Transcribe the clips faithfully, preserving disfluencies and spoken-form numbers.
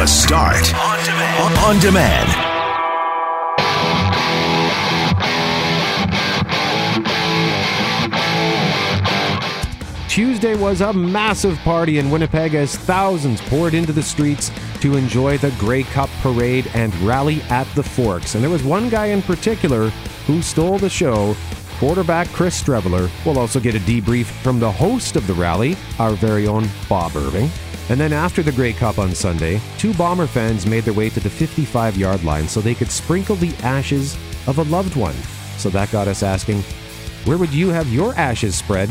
The Start on demand. On demand. Tuesday was a massive party in Winnipeg as thousands poured into the streets to enjoy the Grey Cup parade and rally at the Forks. And there was one guy in particular who stole the show. Quarterback Chris Streveler. We'll also get a debrief from the host of the rally, our very own Bob Irving. And then after the Grey Cup on Sunday, two Bomber fans made their way to the fifty-five-yard line so they could sprinkle the ashes of a loved one. So that got us asking, where would you have your ashes spread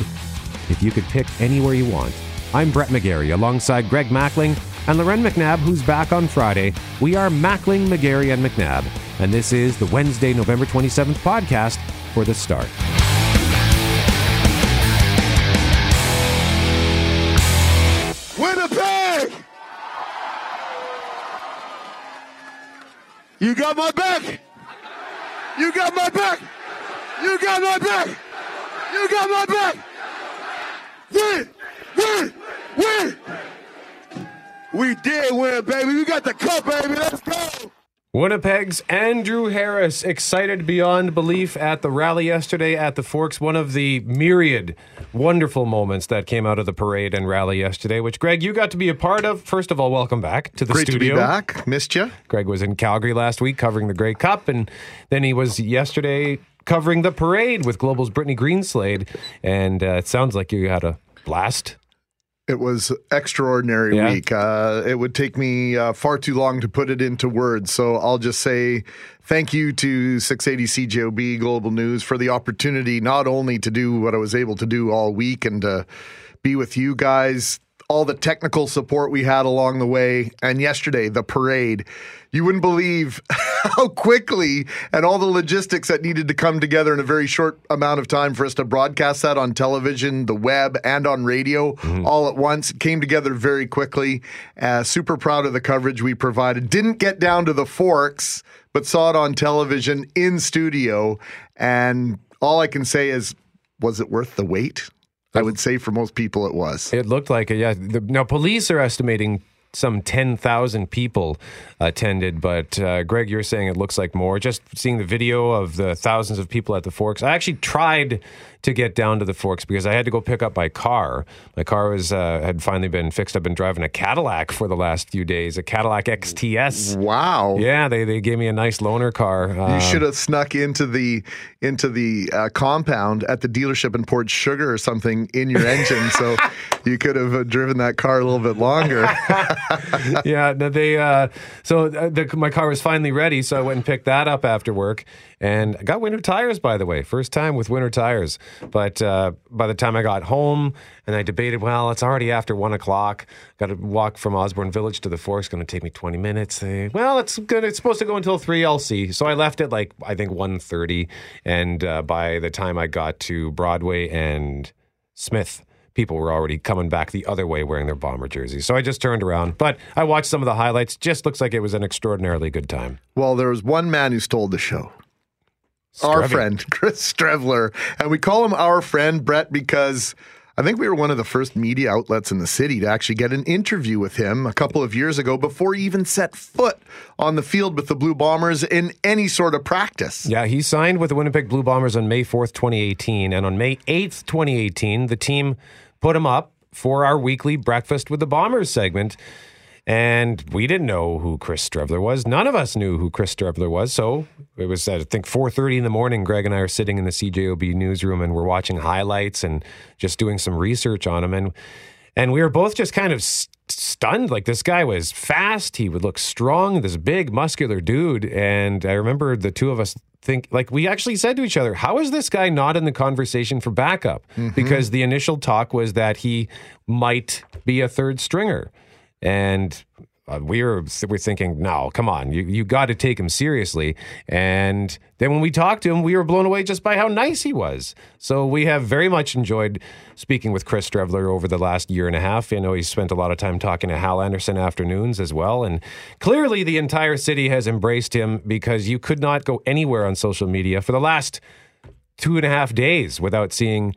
if you could pick anywhere you want? I'm Brett McGarry, alongside Greg Mackling and Loren McNabb, who's back on Friday. We are Mackling, McGarry, and McNabb, and this is the Wednesday, November twenty-seventh podcast for The Start. Winnipeg! You got my back! You got my back! You got my back! You got my back! Win! Win! Win! We did win, baby. We got the cup, baby. Let's go! Winnipeg's Andrew Harris, excited beyond belief at the rally yesterday at the Forks. One of the myriad wonderful moments that came out of the parade and rally yesterday, which, Greg, you got to be a part of. First of all, welcome back to the Great studio. Great to be back. Missed you. Greg was in Calgary last week covering the Grey Cup, and then he was yesterday covering the parade with Global's Brittany Greenslade, and uh, it sounds like you had a blast. It was extraordinary yeah. week. Uh, it would take me uh, far too long to put it into words, so I'll just say thank you to six eighty C J O B Global News for the opportunity not only to do what I was able to do all week and to be with you guys, all the technical support we had along the way, and yesterday, the parade. You wouldn't believe how quickly and all the logistics that needed to come together in a very short amount of time for us to broadcast that on television, the web, and on radio mm-hmm. all at once. It came together very quickly. Uh, super proud of the coverage we provided. Didn't get down to the Forks, but saw it on television in studio. And all I can say is, was it worth the wait? I would say for most people it was. It looked like it, yeah. Now, police are estimating some ten thousand people attended, but uh, Greg, you're saying it looks like more. Just seeing the video of the thousands of people at the Forks. I actually tried to get down to the Forks because I had to go pick up my car. My car was uh, had finally been fixed. I've been driving a Cadillac for the last few days, a Cadillac X T S. Wow. Yeah, they, they gave me a nice loaner car. Uh, you should have snuck into the into the uh, compound at the dealership and poured sugar or something in your engine, so you could have uh, driven that car a little bit longer. yeah, no, they. Uh, so the, my car was finally ready, so I went and picked that up after work, and I got winter tires. By the way, first time with winter tires. But uh, by the time I got home, and I debated, well, it's already after one o'clock. Got to walk from Osborne Village to the Forks. Going to take me twenty minutes. They, well, it's good. It's supposed to go until three. I'll see. So I left at like I think one thirty, and uh, by the time I got to Broadway and Smith, people were already coming back the other way wearing their Bomber jerseys. So I just turned around. But I watched some of the highlights. Just looks like it was an extraordinarily good time. Well, there was one man who stole the show. Streving. Our friend, Chris Streveler. And we call him our friend, Brett, because I think we were one of the first media outlets in the city to actually get an interview with him a couple of years ago before he even set foot on the field with the Blue Bombers in any sort of practice. Yeah, he signed with the Winnipeg Blue Bombers on May fourth, twenty eighteen. And on May eighth, twenty eighteen, the team put him up for our weekly Breakfast with the Bombers segment. And we didn't know who Chris Streveler was. None of us knew who Chris Streveler was. So it was, I think, four thirty in the morning. Greg and I are sitting in the C J O B newsroom and we're watching highlights and just doing some research on him. And and we were both just kind of st- stunned. Like, this guy was fast. He would look strong, this big, muscular dude. And I remember the two of us think, like, we actually said to each other, how is this guy not in the conversation for backup? Mm-hmm. Because the initial talk was that he might be a third stringer. And uh, we were, we're thinking, no, come on, you, you got to take him seriously. And then when we talked to him, we were blown away just by how nice he was. So we have very much enjoyed speaking with Chris Streveler over the last year and a half. You know, he spent a lot of time talking to Hal Anderson afternoons as well. And clearly the entire city has embraced him because you could not go anywhere on social media for the last two and a half days without seeing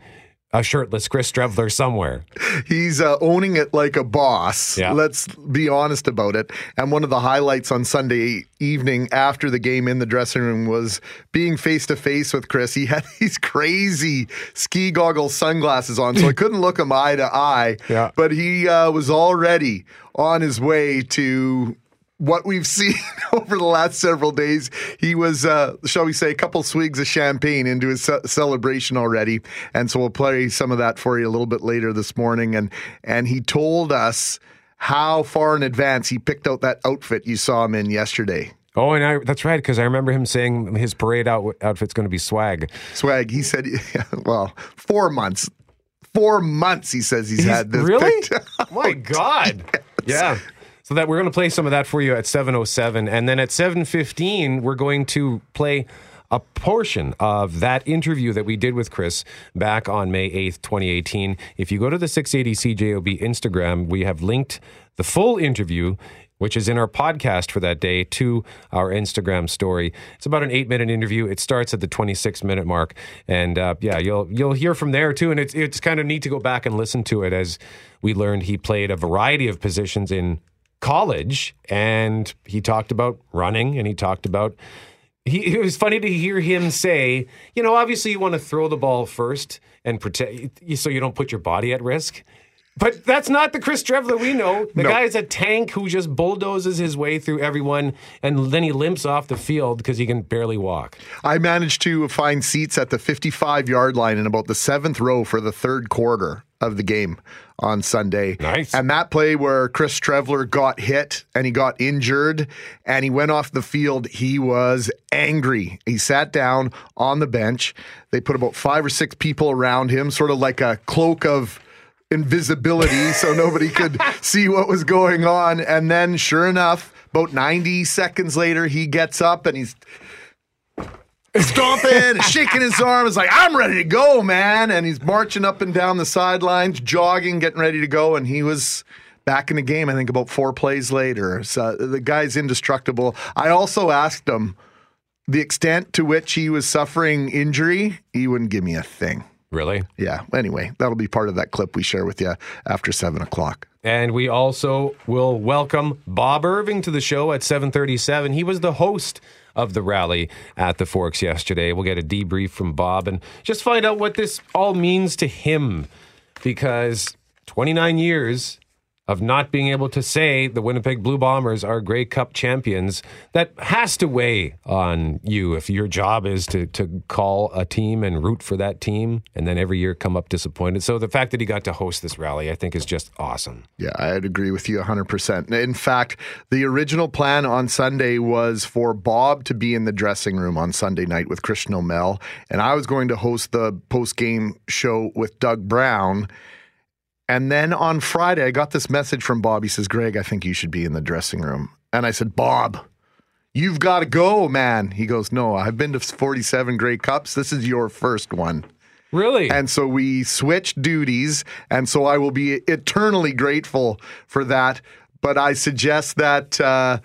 a shirtless Chris Streveler somewhere. He's uh, owning it like a boss. Yeah. Let's be honest about it. And one of the highlights on Sunday evening after the game in the dressing room was being face-to-face with Chris. He had these crazy ski goggle sunglasses on, so I couldn't look him eye to eye. Yeah. But he uh, was already on his way to what we've seen over the last several days. He was, uh, shall we say, a couple swigs of champagne into his ce- celebration already. And so we'll play some of that for you a little bit later this morning. And, and he told us how far in advance he picked out that outfit you saw him in yesterday. Oh, and I, that's right, because I remember him saying his parade out, outfit's going to be swag. Swag. He said, yeah, well, four months. Four months, he says he's, he's had this. Really? My God. Yes. Yeah. So that we're going to play some of that for you at seven oh seven. And then at seven fifteen, we're going to play a portion of that interview that we did with Chris back on May eighth, twenty eighteen. If you go to the six eighty C J O B Instagram, we have linked the full interview, which is in our podcast for that day, to our Instagram story. It's about an eight-minute interview. It starts at the twenty-six minute mark. And, uh, yeah, you'll you'll hear from there, too. And it's, it's kind of neat to go back and listen to it. As we learned, he played a variety of positions in college, and he talked about running, and he talked about he, it was funny to hear him say, you know, obviously you want to throw the ball first and protect so you don't put your body at risk, but that's not the Chris Streveler we know. The no. guy is a tank who just bulldozes his way through everyone, and then he limps off the field because he can barely walk. I managed to find seats at the fifty-five yard line in about the seventh row for the third quarter of the game on Sunday. Nice. And that play where Chris Streveler got hit and he got injured and he went off the field, he was angry. He sat down on the bench. They put about five or six people around him, sort of like a cloak of invisibility, so nobody could see what was going on. And then sure enough, about ninety seconds later, he gets up and he's stomping and shaking his arm. It's like, I'm ready to go, man. And he's marching up and down the sidelines, jogging, getting ready to go. And he was back in the game, I think, about four plays later. So the guy's indestructible. I also asked him the extent to which he was suffering injury. He wouldn't give me a thing. Really? Yeah. Anyway, that'll be part of that clip we share with you after seven o'clock. And we also will welcome Bob Irving to the show at seven thirty-seven. He was the host of the rally at the Forks yesterday. We'll get a debrief from Bob and just find out what this all means to him, because twenty-nine years of not being able to say the Winnipeg Blue Bombers are Grey Cup champions, that has to weigh on you if your job is to to call a team and root for that team and then every year come up disappointed. So the fact that he got to host this rally, I think, is just awesome. Yeah, I'd agree with you one hundred percent. In fact, the original plan on Sunday was for Bob to be in the dressing room on Sunday night with Chris Nomel, and I was going to host the post-game show with Doug Brown. And then on Friday, I got this message from Bob. He says, Greg, I think you should be in the dressing room. And I said, Bob, you've got to go, man. He goes, no, I've been to forty-seven Grey Cups. This is your first one. Really? And so we switched duties. And so I will be eternally grateful for that. But I suggest that uh,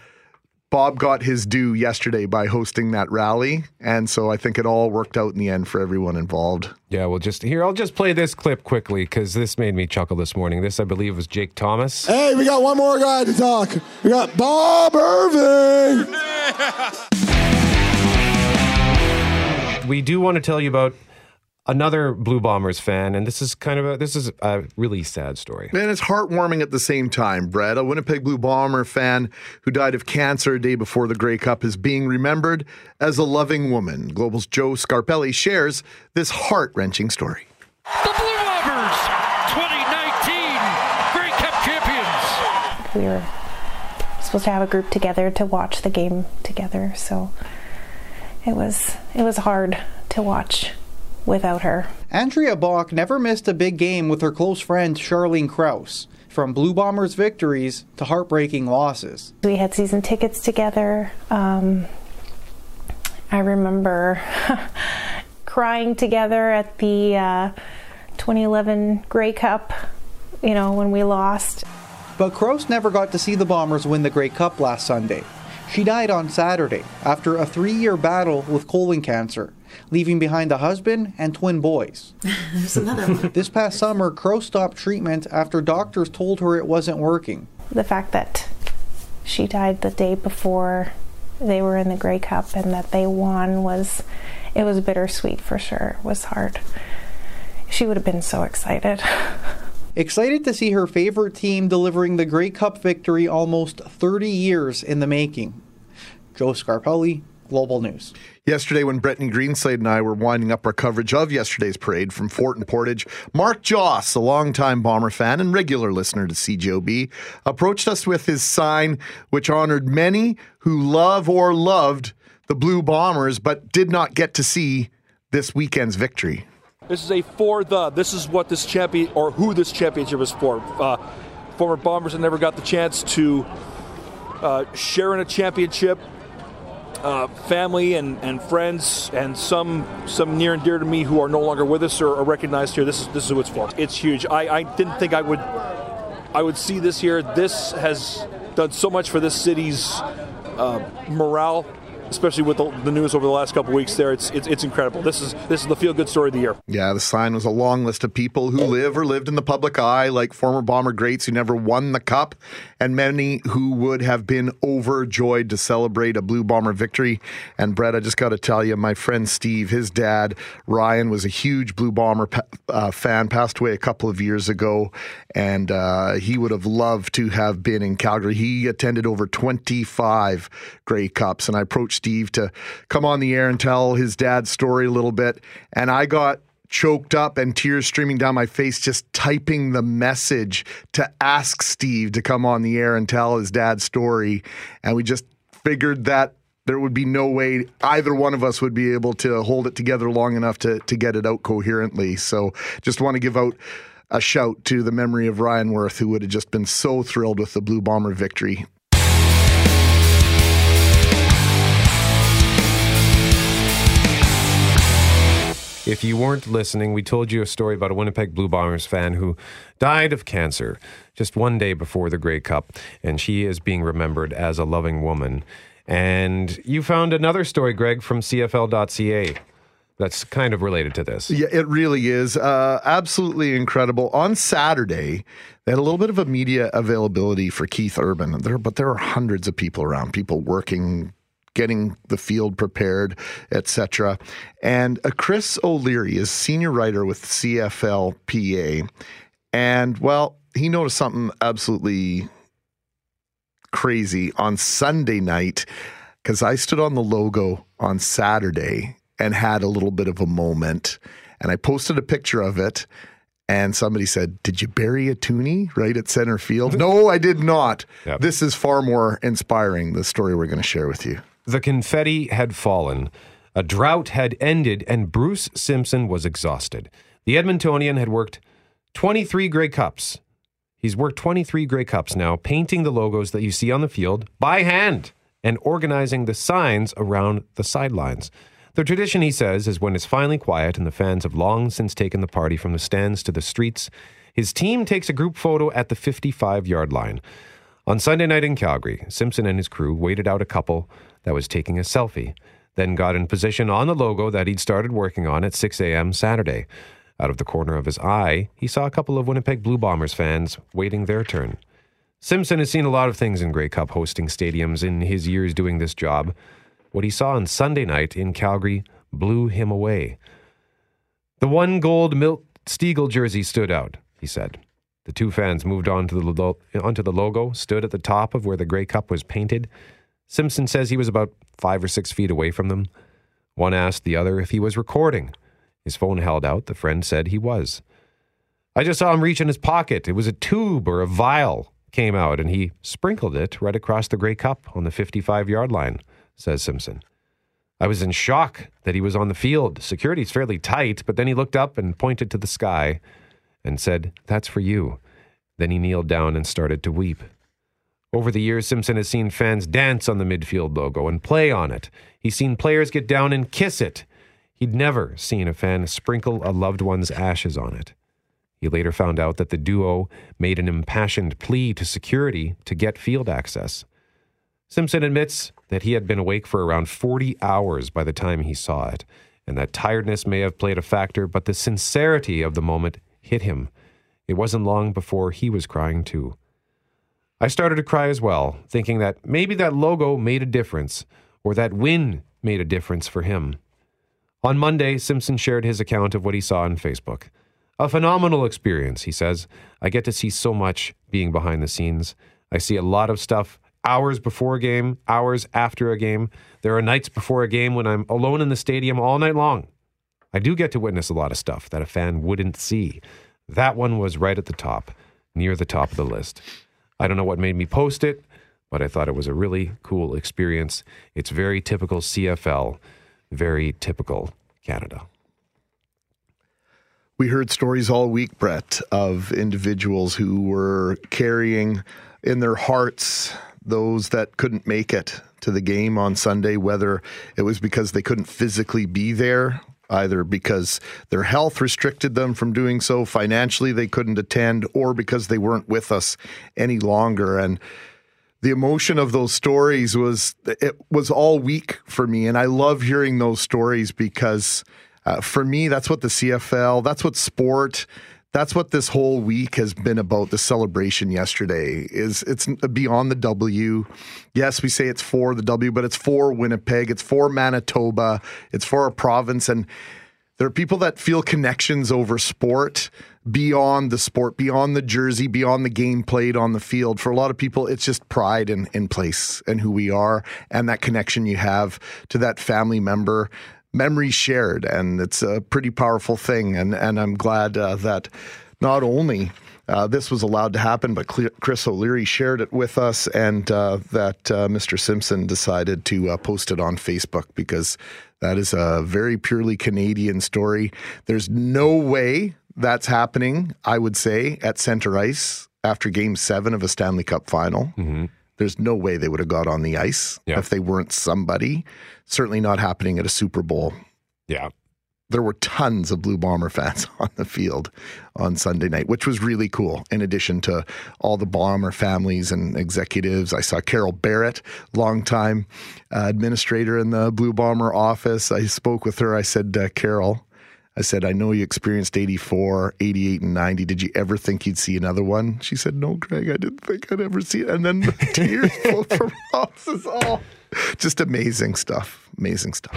Bob got his due yesterday by hosting that rally. And so I think it all worked out in the end for everyone involved. Yeah, well, just here, I'll just play this clip quickly because this made me chuckle this morning. This, I believe, was Jake Thomas. Hey, we got one more guy to talk. We got Bob Irving. We do want to tell you about another Blue Bombers fan, and this is kind of a this is a really sad story. And it's heartwarming at the same time, Brett. A Winnipeg Blue Bomber fan who died of cancer a day before the Grey Cup is being remembered as a loving woman. Global's Joe Scarpelli shares this heart-wrenching story. The Blue Bombers, twenty nineteen Grey Cup champions. We were supposed to have a group together to watch the game together, so it was it was hard to watch without her. Andrea Bock never missed a big game with her close friend Charlene Krause, from Blue Bombers victories to heartbreaking losses. We had season tickets together. Um, I remember crying together at the uh, twenty eleven Grey Cup, you know, when we lost. But Krause never got to see the Bombers win the Grey Cup last Sunday. She died on Saturday after a three-year battle with colon cancer, leaving behind a husband and twin boys. There's another one. This past summer, Crow stopped treatment after doctors told her it wasn't working. The fact that she died the day before they were in the Grey Cup and that they won was, it was bittersweet for sure. It was hard. She would have been so excited. Excited to see her favorite team delivering the Grey Cup victory almost thirty years in the making. Joe Scarpelli, Global News. Yesterday, when Brittany Greenslade and I were winding up our coverage of yesterday's parade from Fort and Portage, Mark Joss, a longtime Bomber fan and regular listener to C J O B, approached us with his sign, which honored many who love or loved the Blue Bombers, but did not get to see this weekend's victory. This is a for the. This is what this champion or who this championship is for. Uh, former Bombers that never got the chance to uh, share in a championship. Uh, family and, and friends and some some near and dear to me who are no longer with us or are recognized here. This is this is who it's for. It's huge. I, I didn't think I would I would see this here. This has done so much for this city's uh, morale, especially with the, the news over the last couple of weeks there. It's, it's it's incredible. This is this is the feel-good story of the year. Yeah, the sign was a long list of people who live or lived in the public eye, like former Bomber greats who never won the Cup, and many who would have been overjoyed to celebrate a Blue Bomber victory. And Brett, I just got to tell you, my friend Steve, his dad, Ryan, was a huge Blue Bomber pa- uh, fan, passed away a couple of years ago, and uh, he would have loved to have been in Calgary. He attended over twenty-five Grey Cups, and I approached Steve to come on the air and tell his dad's story a little bit. And I got choked up and tears streaming down my face just typing the message to ask Steve to come on the air and tell his dad's story. And we just figured that there would be no way either one of us would be able to hold it together long enough to, to get it out coherently. So just want to give out a shout to the memory of Ryan Wirth, who would have just been so thrilled with the Blue Bomber victory. If you weren't listening, we told you a story about a Winnipeg Blue Bombers fan who died of cancer just one day before the Grey Cup, and she is being remembered as a loving woman. And you found another story, Greg, from C F L dot C A that's kind of related to this. Yeah, it really is. Uh, absolutely incredible. On Saturday, they had a little bit of a media availability for Keith Urban, there, but there are hundreds of people around, people working, getting the field prepared, et cetera. And uh, Chris O'Leary is senior writer with C F L P A. And, well, he noticed something absolutely crazy on Sunday night, because I stood on the logo on Saturday and had a little bit of a moment. And I posted a picture of it. And somebody said, did you bury a toonie right at center field? No, I did not. Yep. This is far more inspiring, the story we're going to share with you. The confetti had fallen, a drought had ended, and Bruce Simpson was exhausted. The Edmontonian had worked twenty-three Grey Cups. He's worked twenty-three Grey Cups now, painting the logos that you see on the field by hand and organizing the signs around the sidelines. The tradition, he says, is when it's finally quiet and the fans have long since taken the party from the stands to the streets, his team takes a group photo at the fifty-five-yard line. On Sunday night in Calgary, Simpson and his crew waited out a couple that was taking a selfie, then got in position on the logo that he'd started working on at six a.m. Saturday. Out of the corner of his eye, he saw a couple of Winnipeg Blue Bombers fans waiting their turn. Simpson has seen a lot of things in Grey Cup hosting stadiums in his years doing this job. What he saw on Sunday night in Calgary blew him away. The one gold Milt Stiegel jersey stood out, he said. The two fans moved on to the lo- onto the logo, stood at the top of where the Grey Cup was painted. Simpson says he was about five or six feet away from them. One asked the other if he was recording. His phone held out. The friend said he was. I just saw him reach in his pocket. It was a tube or a vial came out, and he sprinkled it right across the Grey Cup on the fifty-five-yard line, says Simpson. I was in shock that he was on the field. Security's fairly tight, but then he looked up and pointed to the sky and said, that's for you. Then he kneeled down and started to weep. Over the years, Simpson has seen fans dance on the midfield logo and play on it. He's seen players get down and kiss it. He'd never seen a fan sprinkle a loved one's ashes on it. He later found out that the duo made an impassioned plea to security to get field access. Simpson admits that he had been awake for around forty hours by the time he saw it, and that tiredness may have played a factor, but the sincerity of the moment hit him. It wasn't long before he was crying too. I started to cry as well, thinking that maybe that logo made a difference, or that win made a difference for him. On Monday, Simpson shared his account of what he saw on Facebook. A phenomenal experience, he says. I get to see so much being behind the scenes. I see a lot of stuff hours before a game, hours after a game. There are nights before a game when I'm alone in the stadium all night long. I do get to witness a lot of stuff that a fan wouldn't see. That one was right at the top, near the top of the list. I don't know what made me post it, but I thought it was a really cool experience. It's very typical C F L, very typical Canada. We heard stories all week, Brett, of individuals who were carrying in their hearts those that couldn't make it to the game on Sunday, whether it was because they couldn't physically be there, either because their health restricted them from doing so, financially they couldn't attend, or because they weren't with us any longer. And the emotion of those stories was, it was all week for me. And I love hearing those stories because uh, for me, that's what the C F L, that's what sport, that's what this whole week has been about. The celebration yesterday is it's beyond the W. Yes, we say it's for the W, but it's for Winnipeg. It's for Manitoba. It's for our province. And there are people that feel connections over sport, beyond the sport, beyond the jersey, beyond the game played on the field. For a lot of people, it's just pride in, in place and who we are and that connection you have to that family member. Memories shared, and it's a pretty powerful thing. And, and I'm glad uh, that not only uh, this was allowed to happen, but Cle- Chris O'Leary shared it with us, and uh, that uh, Mister Simpson decided to uh, post it on Facebook, because that is a very purely Canadian story. There's no way that's happening, I would say, at Centre Ice after Game seven of a Stanley Cup final. Mm-hmm. There's no way they would have got on the ice yeah. if they weren't somebody. Certainly not happening at a Super Bowl. Yeah. There were tons of Blue Bomber fans on the field on Sunday night, which was really cool, in addition to all the Bomber families and executives. I saw Carol Barrett, longtime uh, administrator in the Blue Bomber office. I spoke with her. I said, uh, Carol, I said, I know you experienced eighty-four, eighty-eight, and ninety. Did you ever think you'd see another one? She said, no, Greg, I didn't think I'd ever see it. And then the tears flowed from Ross's all. Just amazing stuff. Amazing stuff.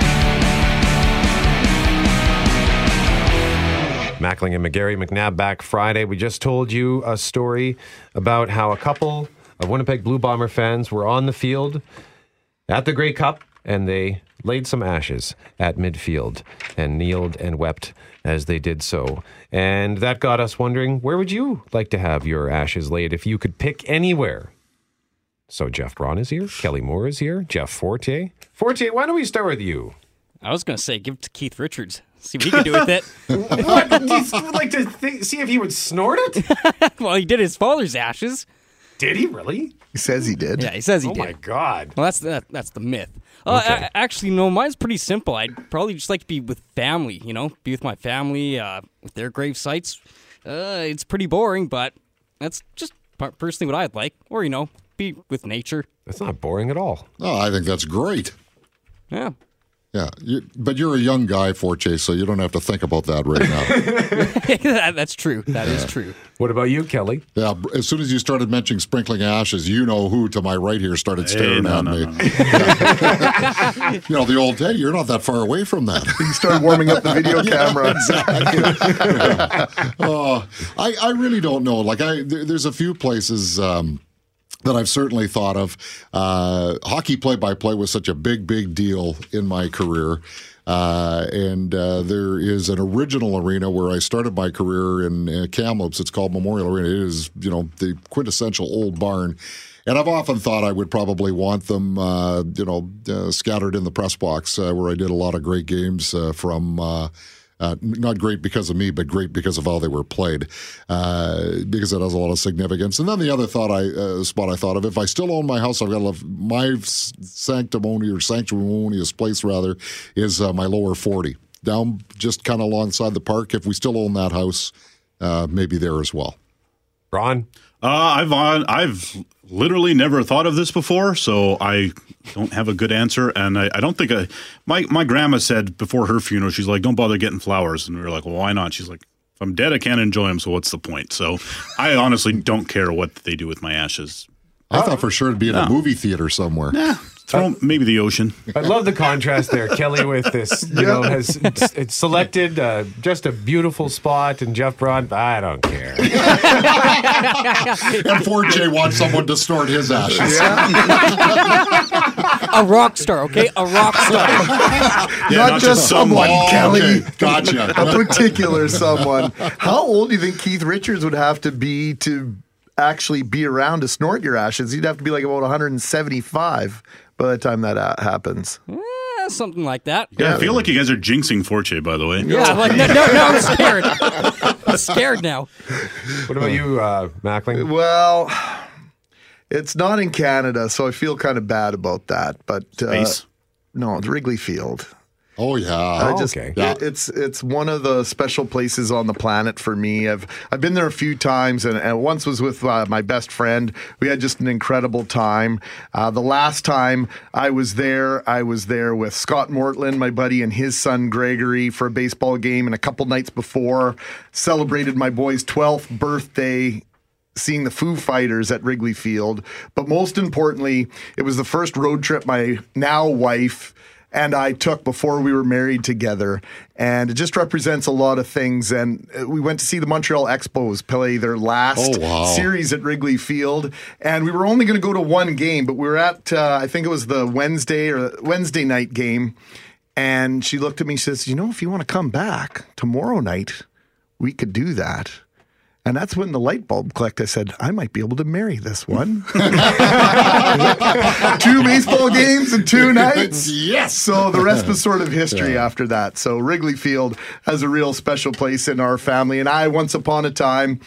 Mackling and McGarry McNabb back Friday. We just told you a story about how a couple of Winnipeg Blue Bomber fans were on the field at the Grey Cup, and they laid some ashes at midfield and kneeled and wept as they did so. And that got us wondering, where would you like to have your ashes laid if you could pick anywhere? So Jeff Braun is here. Kelly Moore is here. Jeff Fortier. Fortier, why don't we start with you? I was going to say, give it to Keith Richards. See what he can do with it. What? Do you like to th- see if he would snort it? Well, he did his father's ashes. Did he really? He says he did. Yeah, he says he oh did. Oh, my God. Well, that's that, that's the myth. Uh, okay. I, actually, no, mine's pretty simple. I'd probably just like to be with family, you know, be with my family, uh, with their grave sites. Uh, it's pretty boring, but that's just personally what I'd like. Or, you know, be with nature. That's not boring at all. No, I think that's great. Yeah. Yeah, you, but you're a young guy, Fortier, so you don't have to think about that right now. that, that's true. That yeah. is true. What about you, Kelly? Yeah, as soon as you started mentioning sprinkling ashes, you know who to my right here started staring hey, no, at no, me. No, no. Yeah. You know, the old, hey, you're not that far away from that. You start warming up the video yeah, camera. Exactly. yeah. uh, I, I really don't know. Like, I, there, there's a few places... Um, that I've certainly thought of. Uh, hockey play-by-play was such a big, big deal in my career. Uh, and uh, there is an original arena where I started my career in uh, Kamloops. It's called Memorial Arena. It is, you know, the quintessential old barn. And I've often thought I would probably want them, uh, you know, uh, scattered in the press box uh, where I did a lot of great games uh, from... Uh, Uh, not great because of me, but great because of how they were played, uh, because it has a lot of significance. And then the other thought I uh, spot I thought of, if I still own my house, I've got to love my sanctimony or sanctimonious place, rather, is uh, my lower forty. Down just kind of alongside the park, if we still own that house, uh, maybe there as well. Ron? Uh, I've on, I've literally never thought of this before, so I don't have a good answer. And I, I don't think I, my, my grandma said before her funeral, she's like, don't bother getting flowers. And we were like, well, why not? She's like, if I'm dead, I can't enjoy them, so what's the point? So I honestly don't care what they do with my ashes. I thought for sure it'd be in no. a movie theater somewhere. Nah. Throw, maybe the ocean. I love the contrast there. Kelly with this, you yeah. know, has it's, it's selected uh, just a beautiful spot, and Jeff Braun, I don't care. And Fortier wants someone to snort his ashes. Yeah. A rock star, okay? A rock star. Yeah, not, not just someone, someone oh, Kelly. Okay. Gotcha. A particular someone. How old do you think Keith Richards would have to be to actually be around to snort your ashes? You'd have to be like about one hundred seventy-five by the time that uh, happens. Yeah, something like that. Yeah, yeah, I feel like you guys are jinxing Fortier, by the way. Yeah, like, no, no, no, I'm scared. I'm scared now. What about you, uh, Mackling? Well, it's not in Canada, so I feel kind of bad about that. But uh, no, it's Wrigley Field. Oh yeah, I just, oh, okay. yeah. It, it's it's one of the special places on the planet for me. I've I've been there a few times, and, and once was with uh, my best friend. We had just an incredible time. Uh, the last time I was there, I was there with Scott Mortland, my buddy, and his son Gregory for a baseball game, and a couple nights before celebrated my boy's twelfth birthday. Seeing the Foo Fighters at Wrigley Field, but most importantly, it was the first road trip my now wife and I took before we were married together. And it just represents a lot of things. And we went to see the Montreal Expos play their last oh, wow. series at Wrigley Field. And we were only going to go to one game, but we were at, uh, I think it was the Wednesday or Wednesday night game. And she looked at me and says, you know, if you want to come back tomorrow night, we could do that. And that's when the light bulb clicked. I said, I might be able to marry this one. Two baseball games in two nights? Yes! So the rest was sort of history yeah. after that. So Wrigley Field has a real special place in our family. And I, once upon a time,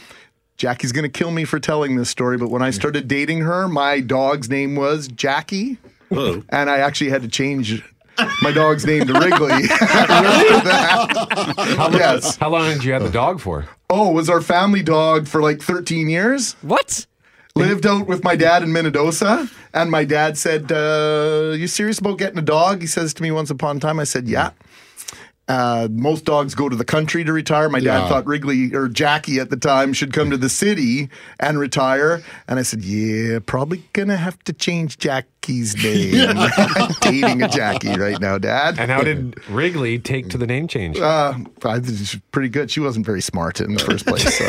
Jackie's going to kill me for telling this story, but when I started dating her, my dog's name was Jackie. Whoa. And I actually had to change my dog's name to Wrigley. How, yes. How long did you have the dog for? Oh, it was our family dog for like thirteen years. What? Lived out with my dad in Minnedosa, and my dad said, uh, are you serious about getting a dog? He says to me once upon a time. I said, yeah. Uh, most dogs go to the country to retire. My dad yeah. thought Wrigley, or Jackie at the time, should come to the city and retire. And I said, yeah, probably going to have to change Jackie's name. Yeah. Dating a Jackie right now, Dad. And how did Wrigley take to the name change? Uh, pretty good. She wasn't very smart in the first place. So.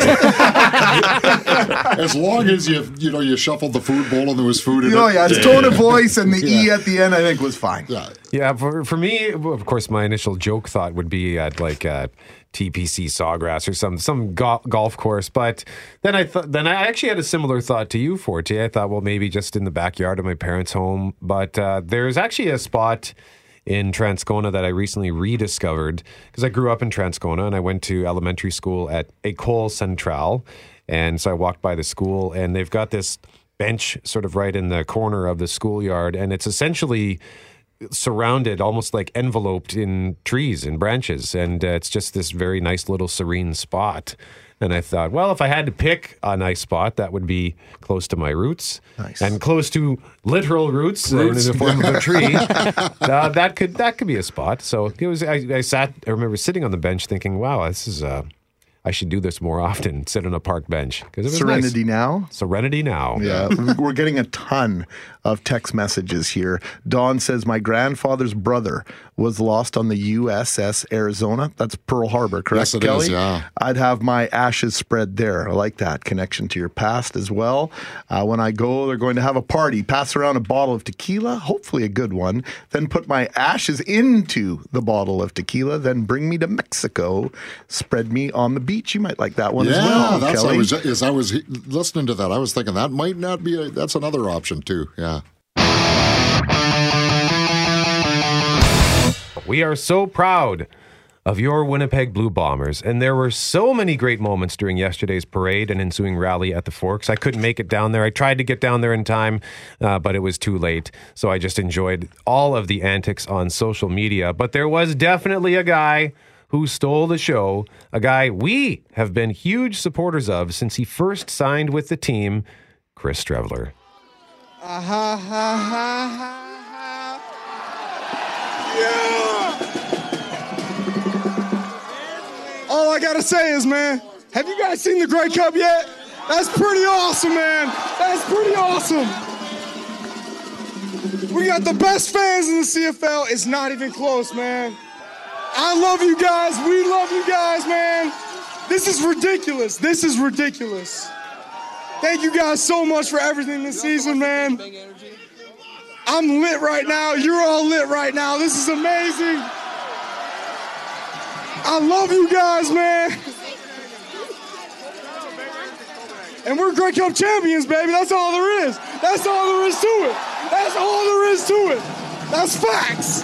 As long as you you know you shuffled the food bowl and there was food in oh, it. Oh, yeah. His tone of voice and the yeah. E at the end, I think, was fine. Yeah. Yeah, for, for me, of course, my initial joke thought would be at like a T P C Sawgrass or some some go- golf course. But then I thought, then I actually had a similar thought to you, Forte. I thought, well, maybe just in the backyard of my parents' home. But uh, there's actually a spot in Transcona that I recently rediscovered because I grew up in Transcona and I went to elementary school at École Centrale, and so I walked by the school and they've got this bench sort of right in the corner of the schoolyard, and it's essentially surrounded, almost like enveloped in trees and branches, and uh, it's just this very nice little serene spot. And I thought, well, if I had to pick a nice spot, that would be close to my roots nice. and close to literal roots, roots. Uh, in the form of a tree. uh, that could that could be a spot. So it was. I, I sat. I remember sitting on the bench, thinking, "Wow, this is. Uh, I should do this more often. Sit on a park bench." It was Serenity nice. Now. Serenity now. Yeah, we're getting a ton of text messages here. Dawn says, my grandfather's brother was lost on the U S S Arizona. That's Pearl Harbor, correct, yes, it Kelly? Is, yeah. I'd have my ashes spread there. I like that connection to your past as well. Uh, when I go, they're going to have a party. Pass around a bottle of tequila, hopefully a good one. Then put my ashes into the bottle of tequila. Then bring me to Mexico. Spread me on the beach. You might like that one yeah, as well, that's Kelly. I was, as I was listening to that, I was thinking that might not be, a, that's another option too, yeah. We are so proud of your Winnipeg Blue Bombers, and there were so many great moments during yesterday's parade and ensuing rally at the Forks. I couldn't make it down there. I tried to get down there in time, uh, but it was too late, so I just enjoyed all of the antics on social media. But there was definitely a guy who stole the show, a guy we have been huge supporters of since he first signed with the team, Chris Streveler. Ah, ha, ha, ha, ha. Yeah! All I gotta say is, man, have you guys seen the Grey Cup yet? That's pretty awesome, man. That's pretty awesome. We got the best fans in the C F L. It's not even close, man. I love you guys. We love you guys, man. This is ridiculous. This is ridiculous. Thank you guys so much for everything this season, man. I'm lit right now. You're all lit right now. This is amazing. I love you guys, man. And we're Grey Cup champions, baby. That's all there is. That's all there is to it. That's all there is to it. That's facts.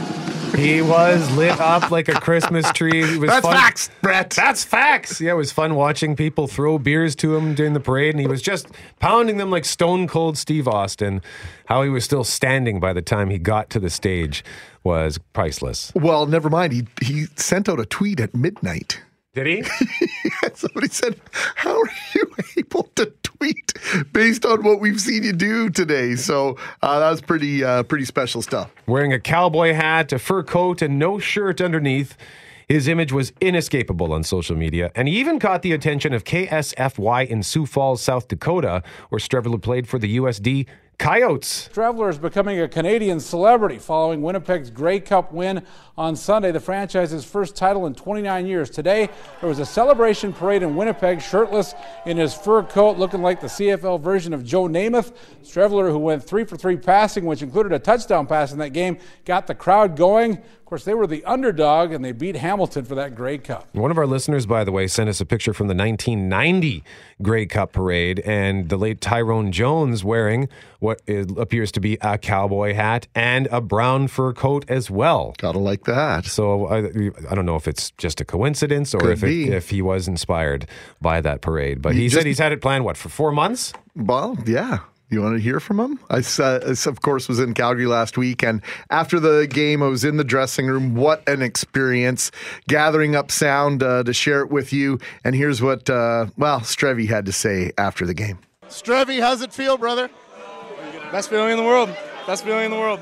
He was lit up like a Christmas tree. It was That's fun. facts, Brett. That's facts. Yeah, it was fun watching people throw beers to him during the parade, and he was just pounding them like Stone Cold Steve Austin. How he was still standing by the time he got to the stage was priceless. Well, never mind. He, he sent out a tweet at midnight. Did he? Somebody said, how are you able to tweet based on what we've seen you do today? So uh, that was pretty, uh, pretty special stuff. Wearing a cowboy hat, a fur coat, and no shirt underneath, his image was inescapable on social media. And he even caught the attention of K S F Y in Sioux Falls, South Dakota, where Streveler played for the U S D Coyotes. Streveler is becoming a Canadian celebrity following Winnipeg's Grey Cup win on Sunday, the franchise's first title in twenty-nine years. Today, there was a celebration parade in Winnipeg, shirtless in his fur coat, looking like the C F L version of Joe Namath. Streveler, who went three for three passing, which included a touchdown pass in that game, got the crowd going. Of course, they were the underdog, and they beat Hamilton for that Grey Cup. One of our listeners, by the way, sent us a picture from the nineteen ninety Grey Cup parade, and the late Tyrone Jones wearing what It appears to be a cowboy hat and a brown fur coat as well. Gotta like that. So I, I don't know if it's just a coincidence or Could if it, if he was inspired by that parade. But you he just, said he's had it planned, what, for four months? Well, yeah. You want to hear from him? I, uh, of course, was in Calgary last week, and after the game, I was in the dressing room. What an experience, gathering up sound uh, to share it with you. And here's what, uh, well, Strevy had to say after the game. Strevy, how's it feel, brother? Best feeling in the world. Best feeling in the world.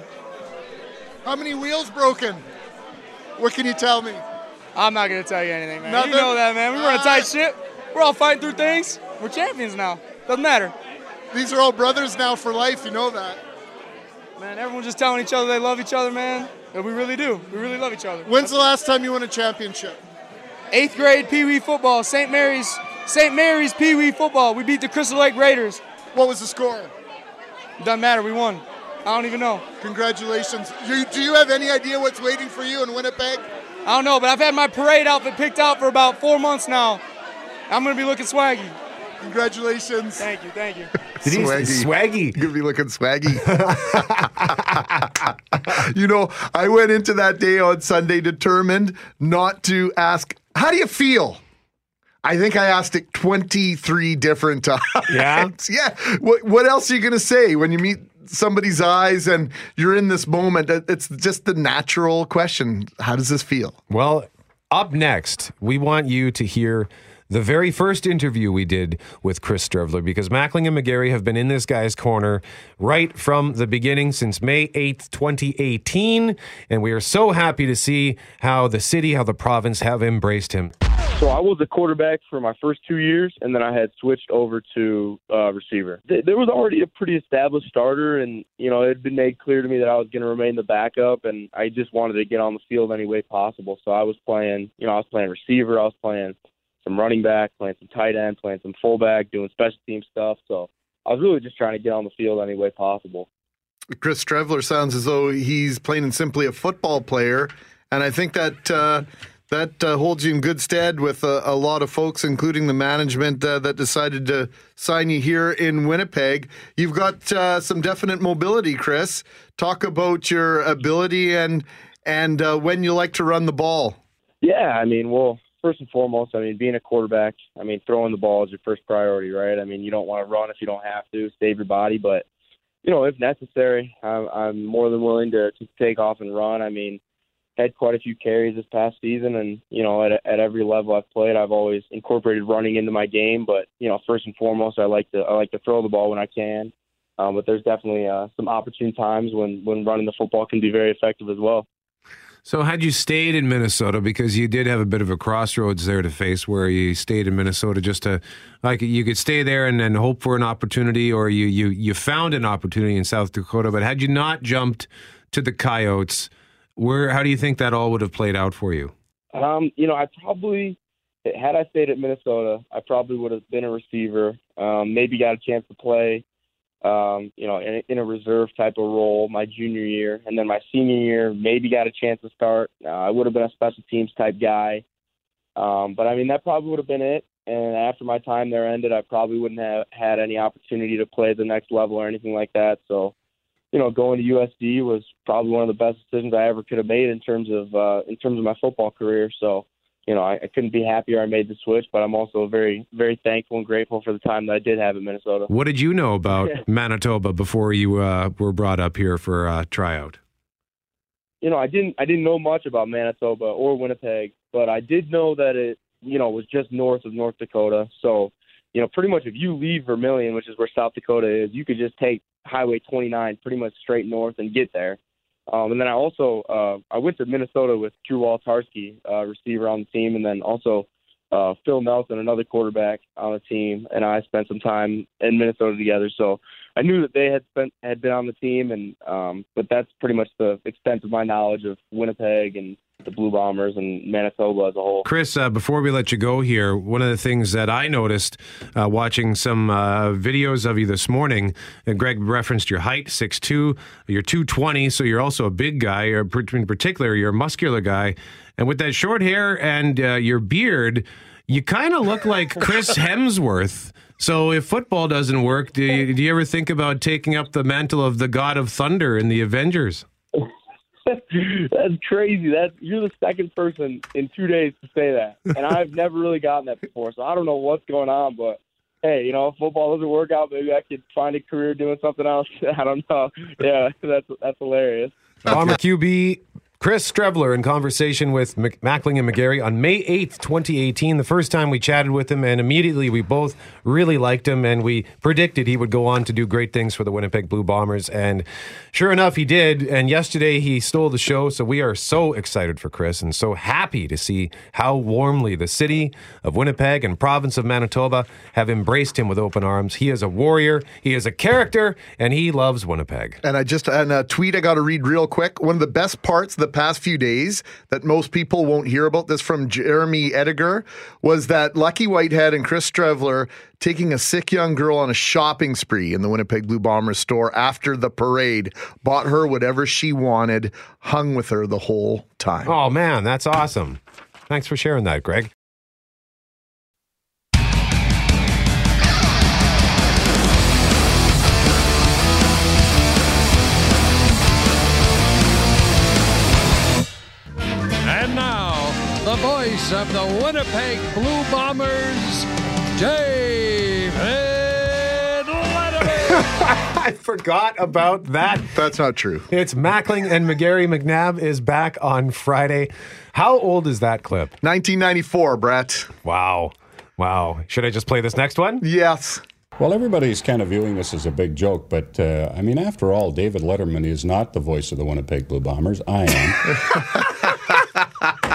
How many wheels broken? What can you tell me? I'm not going to tell you anything, man. Nothing? You know that, man. We were on a tight ship. We're all fighting through things. We're champions now. Doesn't matter. These are all brothers now for life. You know that. Man, everyone's just telling each other they love each other, man. And we really do. We really love each other. When's the last time you won a championship? Eighth grade Pee Wee football. Saint Mary's. Saint Mary's Pee Wee football. We beat the Crystal Lake Raiders. What was the score? Doesn't matter. We won. I don't even know. Congratulations. You, do you have any idea what's waiting for you in Winnipeg? I don't know, but I've had my parade outfit picked out for about four months now. I'm going to be looking swaggy. Congratulations. Thank you. Thank you. Did he swaggy. swaggy. You're going to be looking swaggy. You know, I went into that day on Sunday determined not to ask, how do you feel? I think I asked it twenty-three different times. Yeah. Yeah. What, what else are you going to say when you meet somebody's eyes and you're in this moment? It's just the natural question. How does this feel? Well, up next, we want you to hear the very first interview we did with Chris Streveler, because Mackling and McGarry have been in this guy's corner right from the beginning since May eighth, twenty eighteen. And we are so happy to see how the city, how the province have embraced him. So I was a quarterback for my first two years, and then I had switched over to uh, receiver. There was already a pretty established starter, and, you know, it had been made clear to me that I was going to remain the backup, and I just wanted to get on the field any way possible. So I was playing, you know, I was playing receiver, I was playing some running back, playing some tight end, playing some fullback, doing special team stuff. So I was really just trying to get on the field any way possible. Chris Streveler sounds as though he's plain and simply a football player, and I think that uh, – That uh, holds you in good stead with uh, a lot of folks, including the management uh, that decided to sign you here in Winnipeg. You've got uh, some definite mobility, Chris. Talk about your ability and and uh, when you like to run the ball. Yeah, I mean, well, first and foremost, I mean, being a quarterback, I mean, throwing the ball is your first priority, right? I mean, you don't want to run if you don't have to, save your body. But, you know, if necessary, I'm, I'm more than willing to, to take off and run. I mean, had quite a few carries this past season, and, you know, at at every level I've played, I've always incorporated running into my game. But, you know, first and foremost, I like to I like to throw the ball when I can. Um, but there's definitely uh, some opportune times when, when running the football can be very effective as well. So had you stayed in Minnesota, because you did have a bit of a crossroads there to face, where you stayed in Minnesota just to, like, you could stay there and then hope for an opportunity, or you, you, you found an opportunity in South Dakota. But had you not jumped to the Coyotes, where, how do you think that all would have played out for you? Um, you know, I probably, had I stayed at Minnesota, I probably would have been a receiver, um, maybe got a chance to play, um, you know, in, in a reserve type of role my junior year. And then my senior year, maybe got a chance to start. Uh, I would have been a special teams type guy. Um, but, I mean, that probably would have been it. And after my time there ended, I probably wouldn't have had any opportunity to play at the next level or anything like that. So, you know, going to U S D was probably one of the best decisions I ever could have made in terms of uh, in terms of my football career. So, you know, I, I couldn't be happier I made the switch, but I'm also very, very thankful and grateful for the time that I did have in Minnesota. What did you know about Manitoba before you uh, were brought up here for a uh, tryout? You know, I didn't I didn't know much about Manitoba or Winnipeg, but I did know that it, you know, was just north of North Dakota. So, you know, pretty much if you leave Vermilion, which is where South Dakota is, you could just take Highway twenty-nine pretty much straight north and get there. Um, and then I also uh, I went to Minnesota with Drew Waltarski, uh, receiver on the team, and then also uh, Phil Nelson, another quarterback on the team, and I spent some time in Minnesota together. So I knew that they had spent had been on the team, and um, but that's pretty much the extent of my knowledge of Winnipeg and the Blue Bombers and Manitoba as a whole. Chris, uh, before we let you go here, one of the things that I noticed uh, watching some uh, videos of you this morning, and Greg referenced your height, six two, you're two twenty, so you're also a big guy, or in particular, you're a muscular guy. And with that short hair and uh, your beard, you kind of look like Chris Hemsworth. So if football doesn't work, do you, do you ever think about taking up the mantle of the God of Thunder in the Avengers? That's crazy. That's, you're the second person in two days to say that. And I've never really gotten that before, so I don't know what's going on. But, hey, you know, if football doesn't work out, maybe I could find a career doing something else. I don't know. Yeah, that's that's hilarious. Bomber Q B Chris Streveler in conversation with Mackling and McGarry on May eighth, twenty eighteen. The first time we chatted with him, and immediately we both really liked him, and we predicted he would go on to do great things for the Winnipeg Blue Bombers. And sure enough, he did. And yesterday he stole the show. So we are so excited for Chris and so happy to see how warmly the city of Winnipeg and province of Manitoba have embraced him with open arms. He is a warrior. He is a character, and he loves Winnipeg. And I just, and a tweet I got to read real quick. One of the best parts the past few days that most people won't hear about this from Jeremy Ediger was that Lucky Whitehead and Chris Streveler taking a sick young girl on a shopping spree in the Winnipeg Blue Bombers store after the parade, bought her whatever she wanted, hung with her the whole time. Oh man, that's awesome. Thanks for sharing that, Greg. The voice of the Winnipeg Blue Bombers, David Letterman. I forgot about that. That's not true. It's Mackling and McGarry. McNabb is back on Friday. How old is that clip? nineteen ninety-four, Brett. Wow. Wow. Should I just play this next one? Yes. Well, everybody's kind of viewing this as a big joke, but, uh, I mean, after all, David Letterman is not the voice of the Winnipeg Blue Bombers. I am.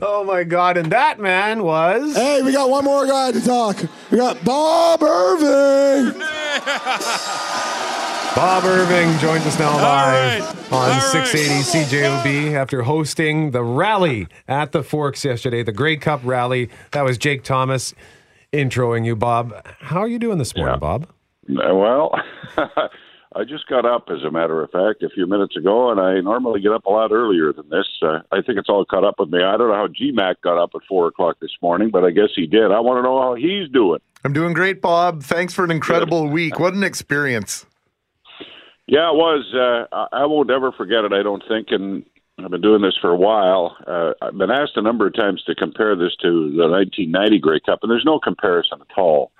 Oh, my God. And that man was... Hey, we got one more guy to talk. We got Bob Irving. Bob Irving joins us now live right. on All six eighty right. C J O B after hosting the rally at the Forks yesterday, the Grey Cup rally. That was Jake Thomas introing you, Bob. How are you doing this morning, yeah. Bob? Well... I just got up, as a matter of fact, a few minutes ago, and I normally get up a lot earlier than this. Uh, I think it's all caught up with me. I don't know how G Mac got up at four o'clock this morning, but I guess he did. I want to know how he's doing. I'm doing great, Bob. Thanks for an incredible Good. week. What an experience. Yeah, it was. Uh, I won't ever forget it, I don't think, and I've been doing this for a while. Uh, I've been asked a number of times to compare this to the nineteen ninety Grey Cup, and there's no comparison at all.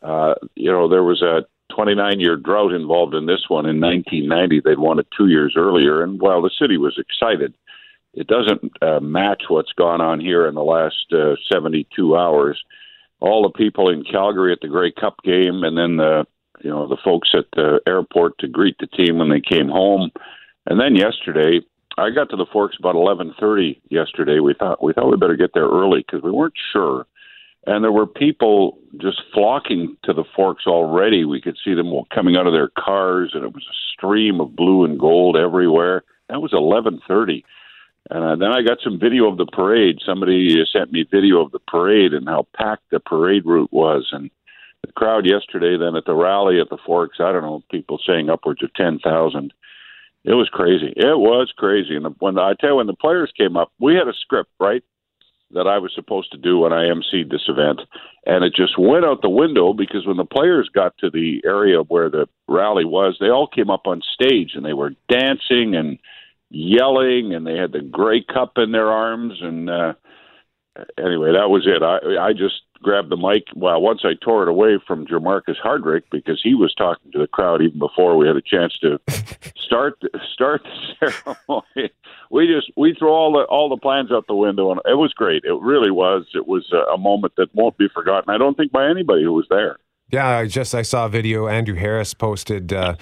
Uh, you know, there was a twenty-nine-year drought involved in this one. In nineteen ninety, they'd won it two years earlier, and while the city was excited, it doesn't uh, match what's gone on here in the last uh, seventy-two hours. All the people in Calgary at the Grey Cup game, and then the you know the folks at the airport to greet the team when they came home, and then yesterday I got to the Forks about eleven thirty yesterday. We thought we thought we better get there early because we weren't sure, and there were people just flocking to the Forks already. We could see them coming out of their cars, and it was a stream of blue and gold everywhere. That was eleven thirty. And then I got some video of the parade. Somebody sent me video of the parade and how packed the parade route was. And the crowd yesterday, then at the rally at the Forks, I don't know, people saying upwards of ten thousand. It was crazy. It was crazy. And when I tell you, when the players came up, we had a script, right, that I was supposed to do when I emceed this event. And it just went out the window because when the players got to the area where the rally was, they all came up on stage and they were dancing and yelling, and they had the Grey Cup in their arms, and uh, anyway, that was it. I I just grabbed the mic. Well, once I tore it away from Jamarcus Hardrick because he was talking to the crowd even before we had a chance to start start the ceremony. We just we threw all the all the plans out the window, and it was great. It really was. It was a moment that won't be forgotten, I don't think, by anybody who was there. Yeah, I just I saw a video. Andrew Harris posted Uh,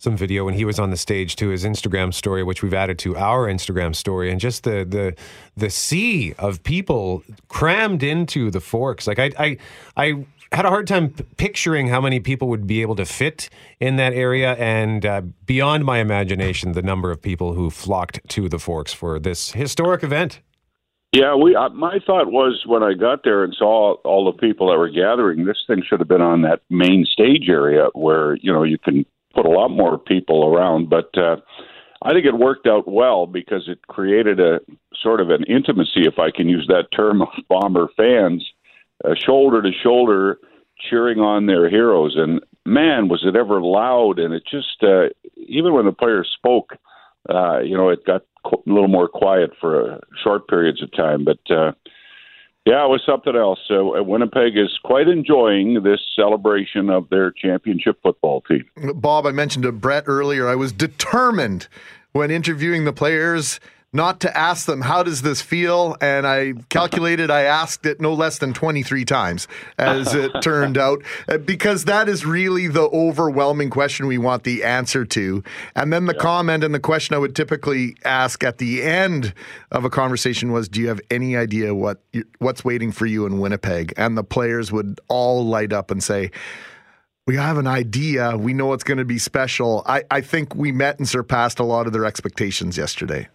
some video when he was on the stage to his Instagram story, which we've added to our Instagram story, and just the the the sea of people crammed into the Forks. Like I I, I had a hard time p- picturing how many people would be able to fit in that area, and uh, beyond my imagination, the number of people who flocked to the Forks for this historic event. Yeah, we. Uh, my thought was when I got there and saw all the people that were gathering, this thing should have been on that main stage area where you know you can put a lot more people around, but uh, I think it worked out well because it created a sort of an intimacy, if I can use that term, of Bomber fans, uh, shoulder to shoulder, cheering on their heroes. And man, was it ever loud! And it just, uh, even when the players spoke, uh, you know, it got a little more quiet for uh, short periods of time, but uh, yeah, it was something else. So Winnipeg is quite enjoying this celebration of their championship football team. Bob, I mentioned to Brett earlier, I was determined when interviewing the players not to ask them, how does this feel? And I calculated, I asked it no less than twenty-three times, as it turned out, because that is really the overwhelming question we want the answer to. And then the yeah. comment and the question I would typically ask at the end of a conversation was, do you have any idea what what's waiting for you in Winnipeg? And the players would all light up and say, we have an idea. We know it's going to be special. I, I think we met and surpassed a lot of their expectations yesterday.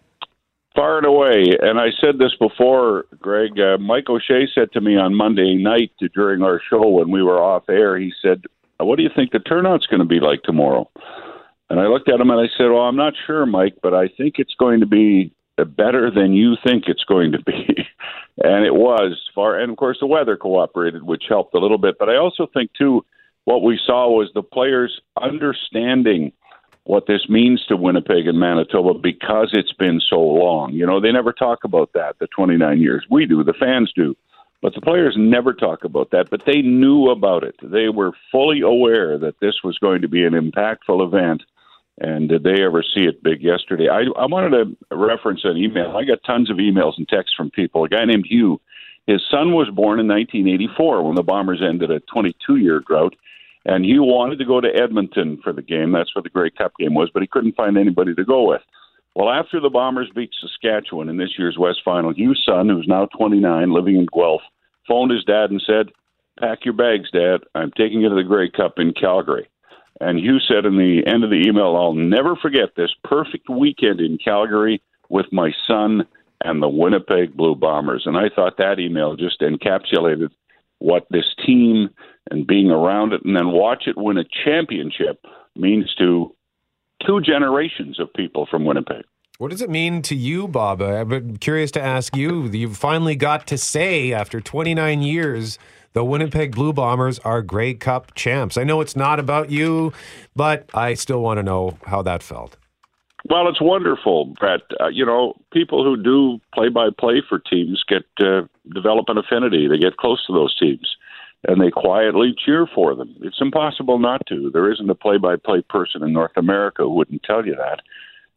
Far and away, and I said this before, Greg, uh, Mike O'Shea said to me on Monday night during our show when we were off air, he said, what do you think the turnout's going to be like tomorrow? And I looked at him and I said, well, I'm not sure, Mike, but I think it's going to be better than you think it's going to be. And it was far, and of course the weather cooperated, which helped a little bit. But I also think, too, what we saw was the players understanding what this means to Winnipeg and Manitoba because it's been so long. You know, they never talk about that, the twenty-nine years. We do, the fans do. But the players never talk about that, but they knew about it. They were fully aware that this was going to be an impactful event, and did they ever see it big yesterday? I, I wanted to reference an email. I got tons of emails and texts from people. A guy named Hugh, his son was born in nineteen eighty-four when the Bombers ended a twenty-two-year drought. And he wanted to go to Edmonton for the game. That's where the Grey Cup game was, but he couldn't find anybody to go with. Well, after the Bombers beat Saskatchewan in this year's West Final, Hugh's son, who's now twenty-nine, living in Guelph, phoned his dad and said, pack your bags, Dad. I'm taking you to the Grey Cup in Calgary. And Hugh said in the end of the email, I'll never forget this perfect weekend in Calgary with my son and the Winnipeg Blue Bombers. And I thought that email just encapsulated what this team and being around it and then watch it win a championship means to two generations of people from Winnipeg. What does it mean to you, Bob? I'm curious to ask you. You've finally got to say, after twenty-nine years, the Winnipeg Blue Bombers are Grey Cup champs. I know it's not about you, but I still want to know how that felt. Well, it's wonderful, Brett. Uh, you know, people who do play-by-play for teams get uh, develop an affinity. They get close to those teams. and they quietly cheer for them. It's impossible not to. There isn't a play-by-play person in North America who wouldn't tell you that.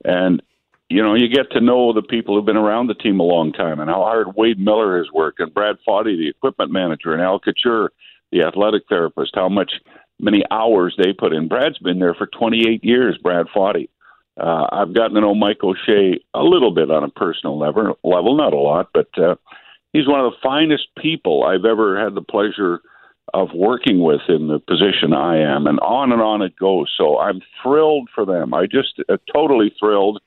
And, you know, you get to know the people who've been around the team a long time and how hard Wade Miller has worked, and Brad Foddy, the equipment manager, and Al Couture, the athletic therapist, how much many hours they put in. Brad's been there for twenty-eight years, Brad Foddy. Uh, I've gotten to know Mike O'Shea a little bit on a personal level, level not a lot, but uh, he's one of the finest people I've ever had the pleasure of working with in the position I am, and on and on it goes. So I'm thrilled for them. I just uh, totally thrilled.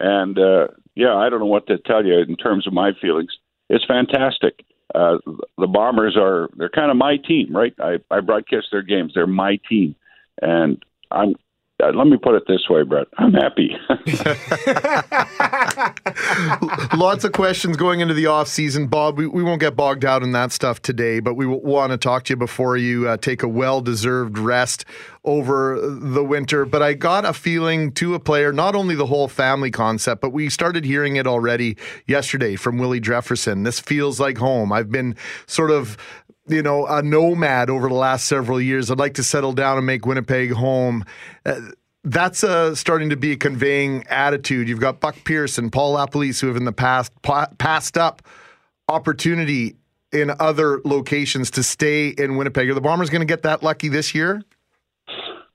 And, uh, yeah, I don't know what to tell you in terms of my feelings. It's fantastic. Uh, the Bombers are, they're kind of my team, right? I, I broadcast their games. They're my team. And I'm, uh, let me put it this way, Brett. I'm happy. Lots of questions going into the off season, Bob. We, we won't get bogged down in that stuff today, but we want to talk to you before you uh, take a well-deserved rest over the winter. But I got a feeling to a player, not only the whole family concept, but we started hearing it already yesterday from Willie Jefferson. This feels like home. I've been sort of, you know, a nomad over the last several years. I'd like to settle down and make Winnipeg home. Uh, That's uh, starting to be a conveying attitude. You've got Buck Pierce and Paul Lapolis who have in the past pa- passed up opportunity in other locations to stay in Winnipeg. Are the Bombers going to get that lucky this year?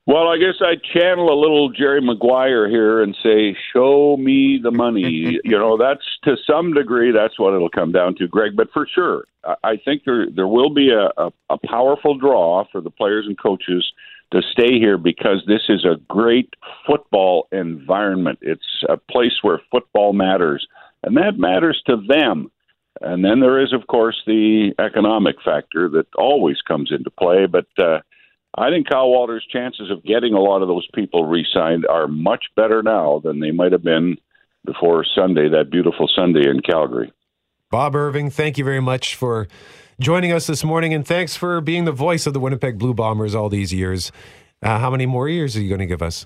Well, I guess I'd channel a little Jerry Maguire here and say, show me the money. You know, that's to some degree, that's what it'll come down to, Greg. But for sure, I think there there will be a, a, a powerful draw for the players and coaches to stay here because this is a great football environment. It's a place where football matters, and that matters to them. And then there is, of course, the economic factor that always comes into play. But uh, I think Kyle Walter's chances of getting a lot of those people re-signed are much better now than they might have been before Sunday, that beautiful Sunday in Calgary. Bob Irving, thank you very much for joining us this morning, and thanks for being the voice of the Winnipeg Blue Bombers all these years. Uh, how many more years are you going to give us?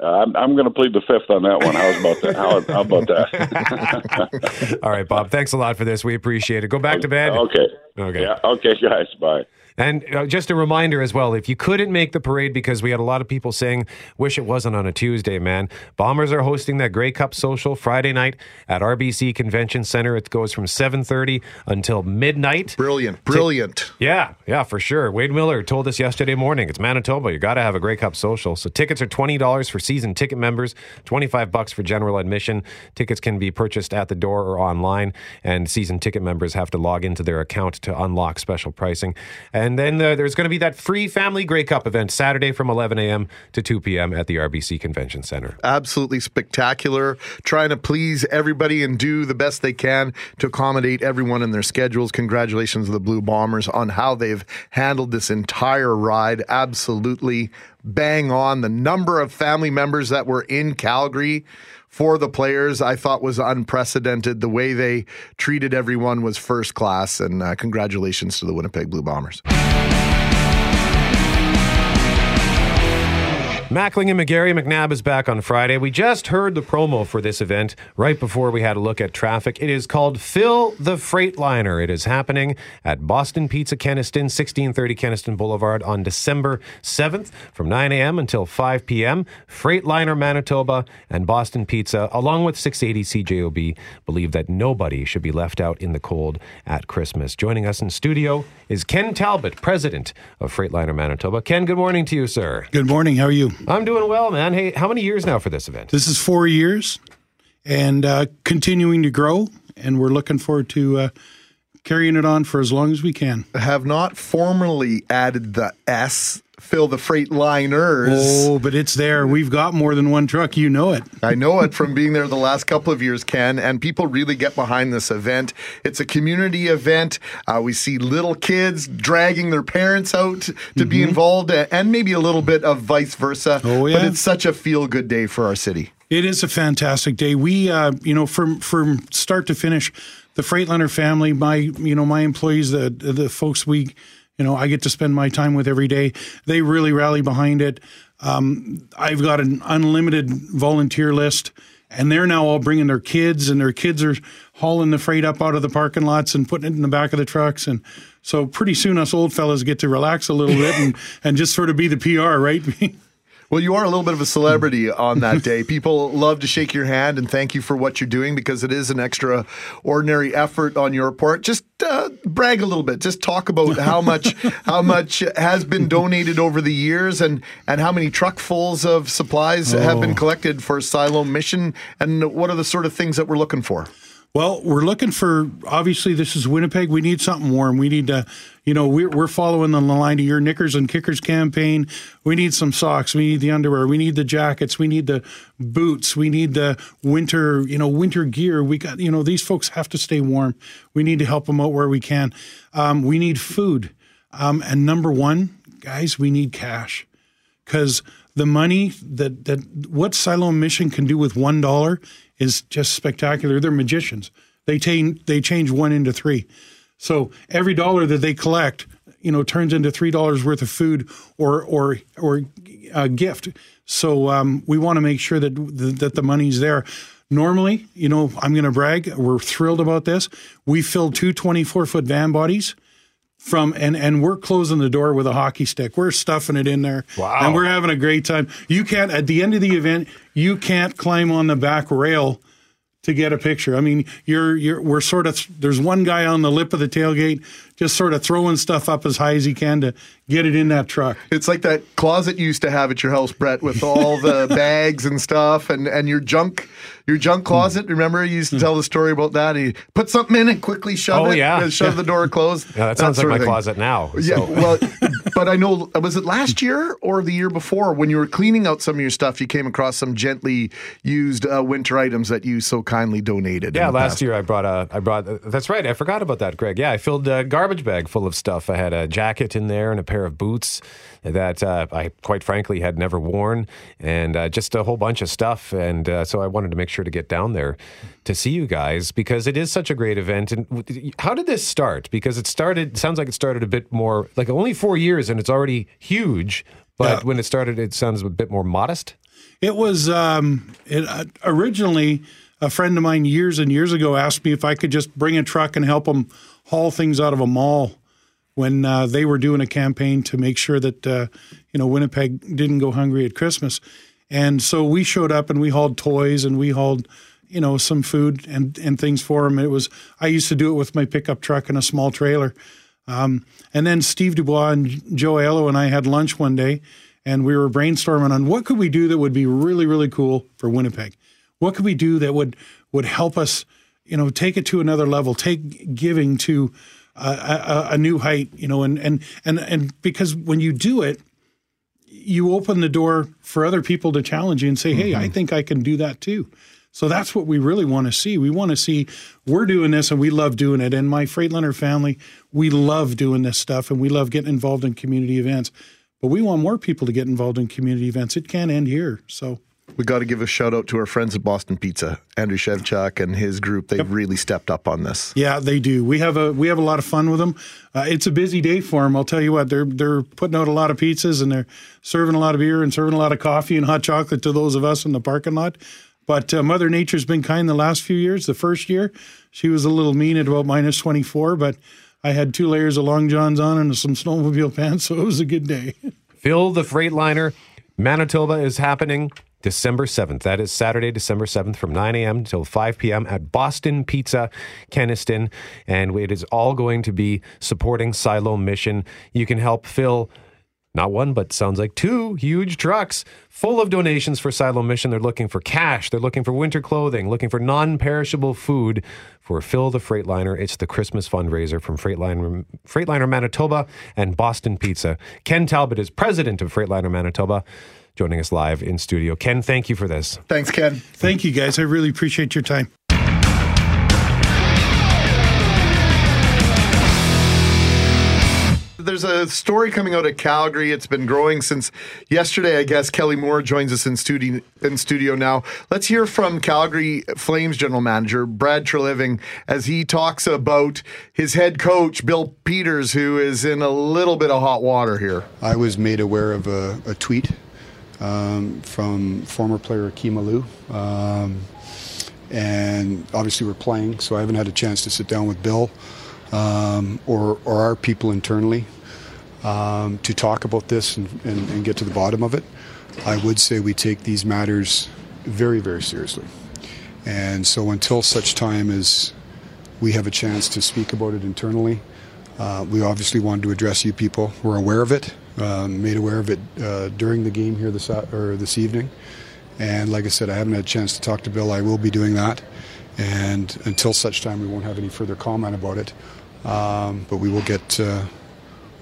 I'm, I'm going to plead the fifth on that one. How's about that? How, how about that? All right, Bob, thanks a lot for this. We appreciate it. Go back to bed. Okay. Okay. Yeah, okay, guys. Bye. And uh, just a reminder as well, if you couldn't make the parade, because we had a lot of people saying, wish it wasn't on a Tuesday, man. Bombers are hosting that Grey Cup Social Friday night at R B C Convention Center. It goes from seven thirty until midnight. Brilliant. Brilliant. T- yeah. Yeah, for sure. Wade Miller told us yesterday morning, it's Manitoba. You got to have a Grey Cup Social. So tickets are twenty dollars for season ticket members, twenty-five bucks for general admission. Tickets can be purchased at the door or online, and season ticket members have to log into their account to unlock special pricing. And And then uh, there's going to be that free Family Grey Cup event Saturday from eleven a.m. to two p.m. at the R B C Convention Center. Absolutely spectacular. Trying to please everybody and do the best they can to accommodate everyone in their schedules. Congratulations to the Blue Bombers on how they've handled this entire ride. Absolutely bang on. The number of family members that were in Calgary for the players, I thought was unprecedented. The way they treated everyone was first class, and uh, congratulations to the Winnipeg Blue Bombers. Mackling and McGarry McNabb is back on Friday. We just heard the promo for this event right before we had a look at traffic. It is called Fill the Freightliner. It is happening at Boston Pizza, Keniston, sixteen thirty Keniston Boulevard on December seventh from nine a.m. until five p.m. Freightliner Manitoba and Boston Pizza, along with six eighty C J O B, believe that nobody should be left out in the cold at Christmas. Joining us in studio is Ken Talbot, president of Freightliner Manitoba. Ken, good morning to you, sir. Good morning. How are you? I'm doing well, man. Hey, how many years now for this event? This is four years and uh, continuing to grow, and we're looking forward to uh, carrying it on for as long as we can. I have not formally added the S, Fill the Freightliners. Oh, but it's there. We've got more than one truck. You know it. I know it from being there the last couple of years, Ken, and people really get behind this event. It's a community event. Uh, we see little kids dragging their parents out to mm-hmm. be involved, and maybe a little bit of vice versa. Oh, yeah. But it's such a feel-good day for our city. It is a fantastic day. We, uh, you know, from from start to finish, the Freightliner family, my, you know, my employees, the the folks we You know, I get to spend my time with every day. They really rally behind it. Um, I've got an unlimited volunteer list, And they're now all bringing their kids, and their kids are hauling the freight up out of the parking lots and putting it in the back of the trucks. And so pretty soon us old fellas get to relax a little bit and, and just sort of be the P R, right? Well, you are a little bit of a celebrity on that day. People love to shake your hand and thank you for what you're doing because it is an extraordinary effort on your part. Just uh, brag a little bit. Just talk about how much how much has been donated over the years and, and how many truckfuls of supplies oh. have been collected for Siloam Mission, and what are the sort of things that we're looking for? Well, we're looking for, obviously, this is Winnipeg. We need something warm. We need to, you know, we're, we're following on the line to your Knickers and Kickers campaign. We need some socks. We need the underwear. We need the jackets. We need the boots. We need the winter, you know, winter gear. We got, you know, these folks have to stay warm. We need to help them out where we can. Um, we need food. Um, and number one, guys, we need cash, because the money that, that what Siloam Mission can do with one dollar is just spectacular. They're magicians. They, t- they change one into three. So every dollar that they collect, you know, turns into three dollars worth of food or or or a gift. So um, we want to make sure that th- that the money's there. Normally, you know, I'm going to brag. We're thrilled about this. We filled two twenty-four foot van bodies. From and, and we're closing the door with a hockey stick. We're stuffing it in there. Wow. And we're having a great time. You can't, at the end of the event, you can't climb on the back rail to get a picture. I mean, you're you're we're sort of, there's one guy on the lip of the tailgate just sort of throwing stuff up as high as he can to get it in that truck. It's like that closet you used to have at your house, Brett, with all the bags and stuff and, and your junk your junk closet. Remember, you used to tell the story about that. He put something in and quickly shove oh, it yeah. and shove yeah. the door closed. Yeah, that, that sounds like my closet now. So. Yeah, well, but I know, was it last year or the year before when you were cleaning out some of your stuff, you came across some gently used uh, winter items that you so kindly donated. Yeah, last past. year I brought a, I brought, uh, that's right, I forgot about that, Greg. Yeah, I filled a garbage bag full of stuff. I had a jacket in there and a pair of boots that uh, I, quite frankly, had never worn, and uh, just a whole bunch of stuff. And uh, so I wanted to make sure to get down there to see you guys because it is such a great event. And how did this start? Because it started, sounds like it started a bit more, like only four years, and it's already huge. But yeah. when it started, it sounds a bit more modest. It was um, it, uh, originally a friend of mine years and years ago asked me if I could just bring a truck and help him haul things out of a mall when uh, they were doing a campaign to make sure that, uh, you know, Winnipeg didn't go hungry at Christmas. And so we showed up and we hauled toys and we hauled, you know, some food and, and things for them. It was, I used to do it with my pickup truck and a small trailer. Um, and then Steve Dubois and Joe Aiello and I had lunch one day and we were brainstorming on what could we do that would be really, really cool for Winnipeg. What could we do that would, would help us, you know, take it to another level, take giving to Uh, a, a new height, you know, and, and, and, and because when you do it, you open the door for other people to challenge you and say, hey, mm-hmm. I think I can do that too. So that's what we really want to see. We want to see we're doing this and we love doing it. And my Freightliner family, we love doing this stuff and we love getting involved in community events, but we want more people to get involved in community events. It can't end here. So we got to give a shout out to our friends at Boston Pizza, Andrew Shevchuk and his group. They've yep. really stepped up on this. Yeah, they do. We have a we have a lot of fun with them. Uh, it's a busy day for them. I'll tell you what, they're they're putting out a lot of pizzas and they're serving a lot of beer and serving a lot of coffee and hot chocolate to those of us in the parking lot. But uh, Mother Nature's been kind the last few years. The first year, she was a little mean at about minus twenty-four, but I had two layers of long johns on and some snowmobile pants, so it was a good day. Fill the Freightliner. Manitoba is happening December seventh. That is Saturday, December seventh from nine a.m. till five p.m. at Boston Pizza, Keniston. And it is all going to be supporting Siloam Mission. You can help fill not one, but sounds like two huge trucks full of donations for Siloam Mission. They're looking for cash. They're looking for winter clothing, looking for non-perishable food for Fill the Freightliner. It's the Christmas fundraiser from Freightliner, Freightliner Manitoba and Boston Pizza. Ken Talbot is president of Freightliner Manitoba, joining us live in studio. Ken, thank you for this. Thanks, Ken. Thank you, guys. I really appreciate your time. There's a story coming out of Calgary. It's been growing since yesterday, I guess. Kelly Moore joins us in studio, in studio now. Let's hear from Calgary Flames general manager Brad Treliving as he talks about his head coach, Bill Peters, who is in a little bit of hot water here. I was made aware of a, a tweet um, from former player Akim Aliu. Um, and obviously we're playing, so I haven't had a chance to sit down with Bill um, or, or our people internally um, to talk about this and, and, and get to the bottom of it. I would say we take these matters very, very seriously. And so until such time as we have a chance to speak about it internally, uh, we obviously wanted to address you people. We're aware of it, uh, made aware of it uh, during the game here this, or this evening. And like I said, I haven't had a chance to talk to Bill. I will be doing that. And until such time, we won't have any further comment about it. Um, but we will get, uh,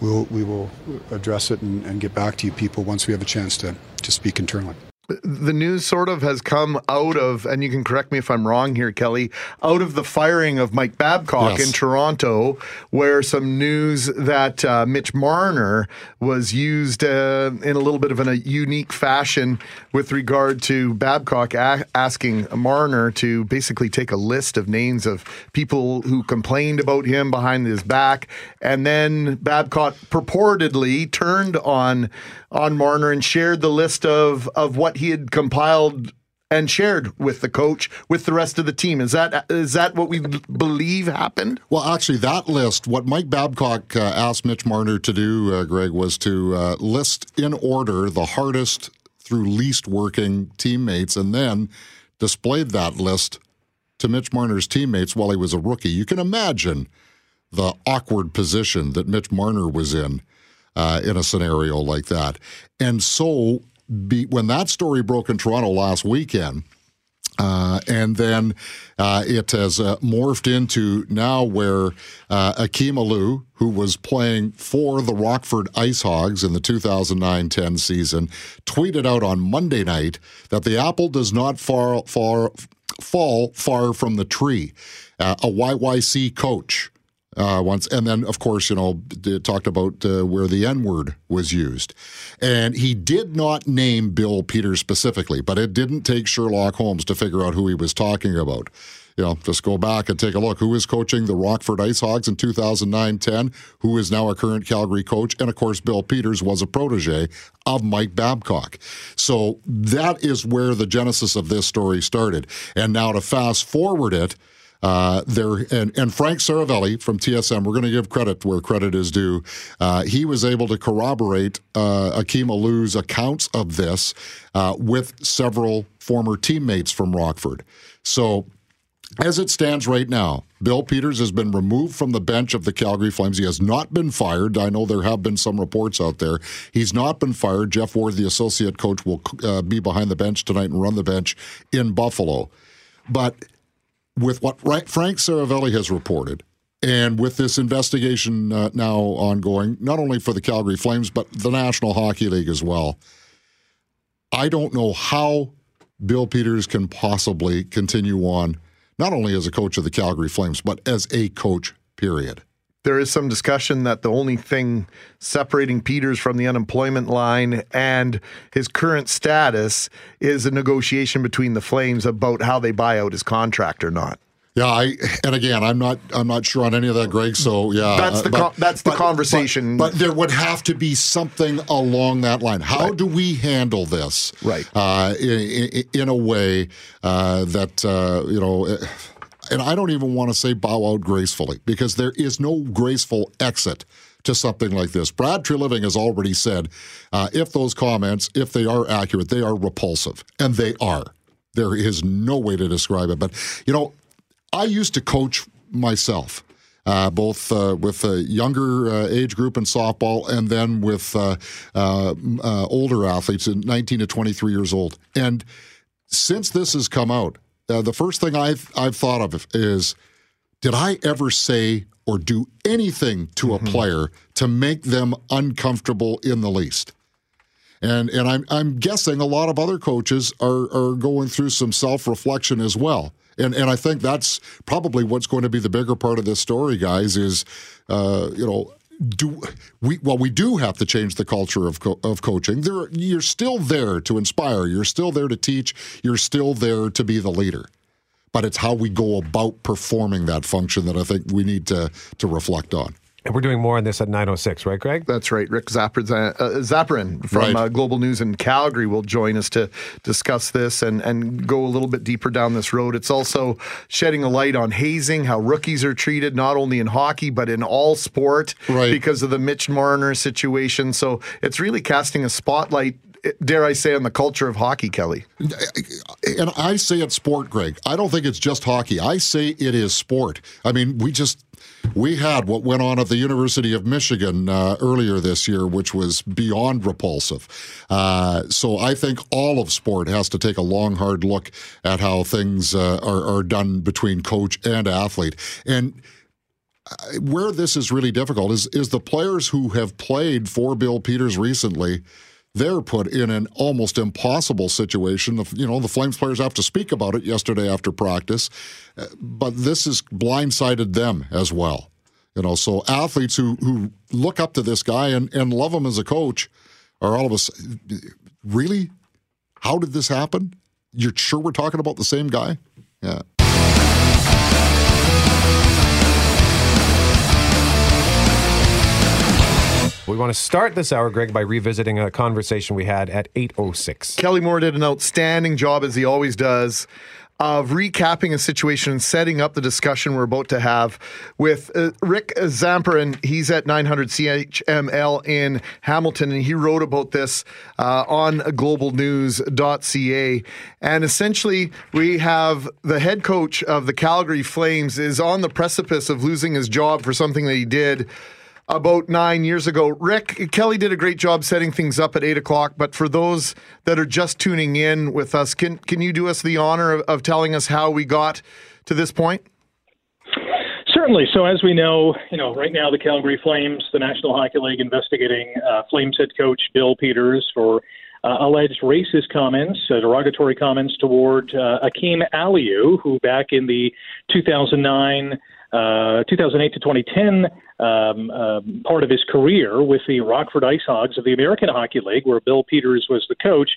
we'll, we will address it and, and get back to you people once we have a chance to, to speak internally. The news sort of has come out of, and you can correct me if I'm wrong here, Kelly, out of the firing of Mike Babcock yes. in Toronto, where some news that uh, Mitch Marner was used uh, in a little bit of an, a unique fashion with regard to Babcock a- asking Marner to basically take a list of names of people who complained about him behind his back, and then Babcock purportedly turned on on Marner and shared the list of, of what he had compiled and shared with the coach, with the rest of the team. Is that is that what we believe happened? Well, actually, that list, what Mike Babcock uh, asked Mitch Marner to do, uh, Greg, was to uh, list in order the hardest through least working teammates and then displayed that list to Mitch Marner's teammates while he was a rookie. You can imagine the awkward position that Mitch Marner was in. Uh, in a scenario like that. And so be, when that story broke in Toronto last weekend, uh, and then uh, it has uh, morphed into now where uh, Akim Aliu, who was playing for the Rockford Ice Hogs in the two thousand nine ten season, tweeted out on Monday night that the apple does not far, far, fall far from the tree. Uh, a Y Y C coach. Uh, once and then, of course, you know, talked about uh, where the N-word was used. And he did not name Bill Peters specifically, but it didn't take Sherlock Holmes to figure out who he was talking about. You know, just go back and take a look. Who was coaching the Rockford Ice Hogs in two thousand nine ten? Who is now a current Calgary coach? And, of course, Bill Peters was a protege of Mike Babcock. So that is where the genesis of this story started. And now to fast forward it, Uh, there and, and Frank Seravalli from T S M, we're going to give credit where credit is due. Uh, he was able to corroborate uh, Akim Aliu's accounts of this uh, with several former teammates from Rockford. So as it stands right now, Bill Peters has been removed from the bench of the Calgary Flames. He has not been fired. I know there have been some reports out there. He's not been fired. Jeff Ward, the associate coach, will uh, be behind the bench tonight and run the bench in Buffalo. But with what Frank Seravalli has reported, and with this investigation uh, now ongoing, not only for the Calgary Flames, but the National Hockey League as well, I don't know how Bill Peters can possibly continue on, not only as a coach of the Calgary Flames, but as a coach, period. There is some discussion that the only thing separating Peters from the unemployment line and his current status is a negotiation between the Flames about how they buy out his contract or not. Yeah, I, and again, I'm not I'm not sure on any of that, Greg, so yeah. That's the, but, com- that's the but, conversation. But, but there would have to be something along that line. How right. do we handle this? Right. Uh, in, in a way uh, that, uh, you know... And I don't even want to say bow out gracefully, because there is no graceful exit to something like this. Brad Treliving has already said, uh, if those comments, if they are accurate, they are repulsive. And they are. There is no way to describe it. But, you know, I used to coach myself, uh, both uh, with a younger uh, age group in softball and then with uh, uh, uh, older athletes, nineteen to twenty-three years old. And since this has come out, Uh, the first thing I've, I've thought of is, did I ever say or do anything to mm-hmm. a player to make them uncomfortable in the least? And and I'm I'm guessing a lot of other coaches are are going through some self-reflection as well. And and I think that's probably what's going to be the bigger part of this story, guys, is, uh, you know, Do we? Well, we do have to change the culture of co- of coaching. There, you're still there to inspire. You're still there to teach. You're still there to be the leader. But it's how we go about performing that function that I think we need to to reflect on. And we're doing more on this at nine oh six, right, Greg? That's right. Rick Zamperin, uh, Zamperin from right. uh, Global News in Calgary will join us to discuss this and, and go a little bit deeper down this road. It's also shedding a light on hazing, how rookies are treated, not only in hockey, but in all sport right. because of the Mitch Marner situation. So it's really casting a spotlight, dare I say, on the culture of hockey, Kelly. And I say it's sport, Greg. I don't think it's just hockey. I say it is sport. I mean, we just... We had what went on at the University of Michigan uh, earlier this year, which was beyond repulsive. Uh, so I think all of sport has to take a long, hard look at how things uh, are, are done between coach and athlete. And where this is really difficult is, is the players who have played for Bill Peters recently, they're put in an almost impossible situation. The, you know, the Flames players have to speak about it yesterday after practice, but this has blindsided them as well. You know, so athletes who, who look up to this guy and, and love him as a coach are all of us, really? How did this happen? You're sure we're talking about the same guy? Yeah. We want to start this hour, Greg, by revisiting a conversation we had at eight oh six. Kelly Moore did an outstanding job, as he always does, of recapping a situation and setting up the discussion we're about to have with uh, Rick Zamperin. He's at nine hundred C H M L in Hamilton, and he wrote about this uh, on global news dot c a. And essentially, we have the head coach of the Calgary Flames is on the precipice of losing his job for something that he did about nine years ago. Rick, Kelly did a great job setting things up at eight o'clock, but for those that are just tuning in with us, can can you do us the honor of, of telling us how we got to this point? Certainly. So as we know, you know, right now the Calgary Flames, the National Hockey League, investigating uh, Flames head coach Bill Peters for uh, alleged racist comments, uh, derogatory comments toward uh, Akim Aliu, who back in the two thousand nine Uh, two thousand eight to twenty ten, um, uh, part of his career with the Rockford Ice Hogs of the American Hockey League, where Bill Peters was the coach.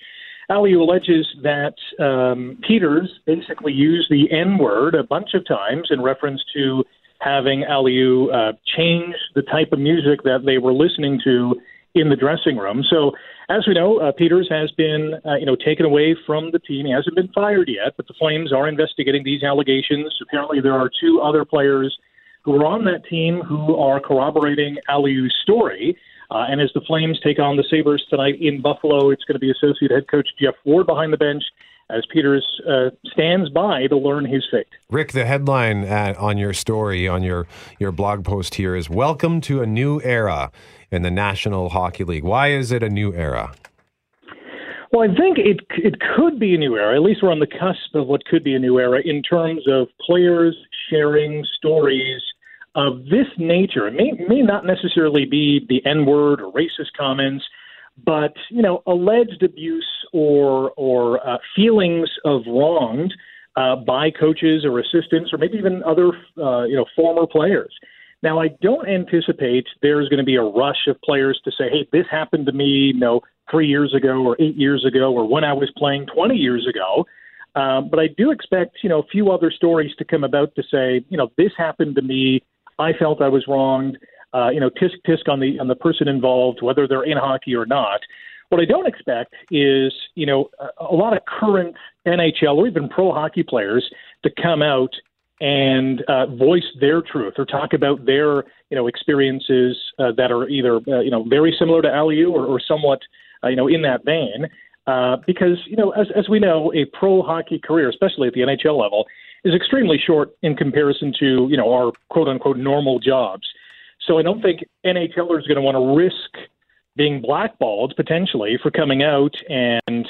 Aliu alleges that um, Peters basically used the N-word a bunch of times in reference to having Aliu uh, change the type of music that they were listening to in the dressing room. So, as we know, uh, Peters has been, uh, you know, taken away from the team. He hasn't been fired yet, but the Flames are investigating these allegations. Apparently, there are two other players who are on that team who are corroborating Aliu's story. Uh, and as the Flames take on the Sabres tonight in Buffalo, it's going to be associate head coach Jeff Ward behind the bench as Peters uh, stands by to learn his fate. Rick, the headline uh, on your story, on your, your blog post here is, "Welcome to a New Era in the National Hockey League." Why is it a new era? Well, I think it it could be a new era. At least we're on the cusp of what could be a new era in terms of players sharing stories of this nature. It may, may not necessarily be the N-word or racist comments, but, you know, alleged abuse or, or uh, feelings of wronged uh, by coaches or assistants or maybe even other, uh, you know, former players. Now, I don't anticipate there's going to be a rush of players to say, hey, this happened to me, you know, three years ago or eight years ago or when I was playing twenty years ago. Um, but I do expect, you know, a few other stories to come about to say, you know, this happened to me. I felt I was wronged. Uh, you know, tisk tisk on the on the person involved, whether they're in hockey or not. What I don't expect is, you know, a lot of current N H L or even pro hockey players to come out and uh, voice their truth or talk about their, you know, experiences uh, that are either, uh, you know, very similar to Aliu or, or somewhat, uh, you know, in that vein. Uh, because, you know, as, as we know, a pro hockey career, especially at the N H L level, is extremely short in comparison to, you know, our quote-unquote normal jobs. So I don't think N H L ers are going to want to risk being blackballed, potentially, for coming out and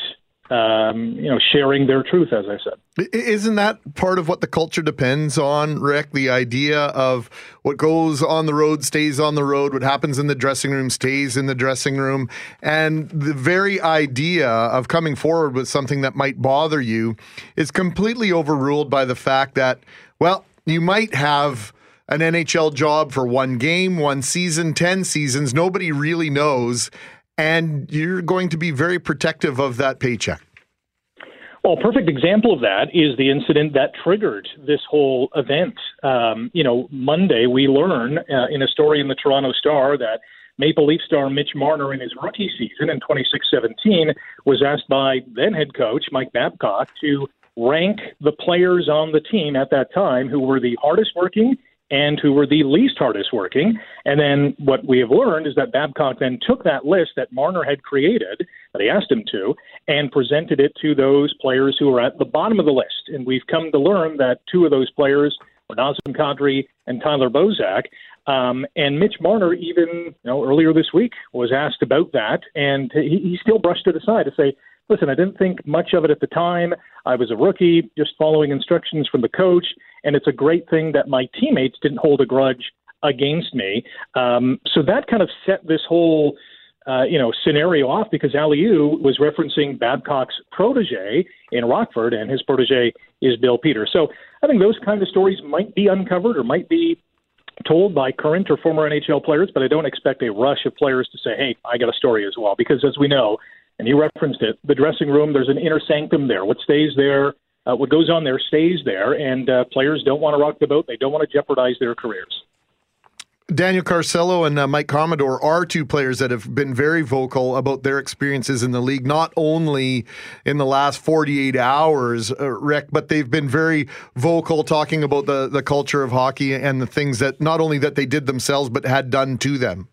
Um, you know, sharing their truth, as I said. Isn't that part of what the culture depends on, Rick? The idea of what goes on the road stays on the road, what happens in the dressing room stays in the dressing room. And the very idea of coming forward with something that might bother you is completely overruled by the fact that, well, you might have an N H L job for one game, one season, ten seasons. Nobody really knows. And you're going to be very protective of that paycheck. Well, a perfect example of that is the incident that triggered this whole event. Um, you know, Monday we learn uh, in a story in the Toronto Star that Maple Leaf star Mitch Marner in his rookie season in twenty-six seventeen was asked by then head coach Mike Babcock to rank the players on the team at that time who were the hardest working and who were the least hardest working. And then what we have learned is that Babcock then took that list that Marner had created, that he asked him to, and presented it to those players who were at the bottom of the list. And we've come to learn that two of those players were Nazem Kadri and Tyler Bozak. Um, and Mitch Marner, even you know, earlier this week, was asked about that, and he, he still brushed it aside to say, listen, I didn't think much of it at the time. I was a rookie, just following instructions from the coach, and it's a great thing that my teammates didn't hold a grudge against me. Um, so that kind of set this whole uh, you know, scenario off, because Aliu was referencing Babcock's protege in Rockford, and his protege is Bill Peters. So I think those kind of stories might be uncovered or might be told by current or former N H L players, but I don't expect a rush of players to say, hey, I got a story as well, because as we know, and you referenced it, the dressing room, there's an inner sanctum there. What stays there, uh, what goes on there stays there, and uh, players don't want to rock the boat. They don't want to jeopardize their careers. Daniel Carcillo and uh, Mike Commodore are two players that have been very vocal about their experiences in the league, not only in the last forty-eight hours, uh, Rick, but they've been very vocal talking about the, the culture of hockey and the things that not only that they did themselves, but had done to them.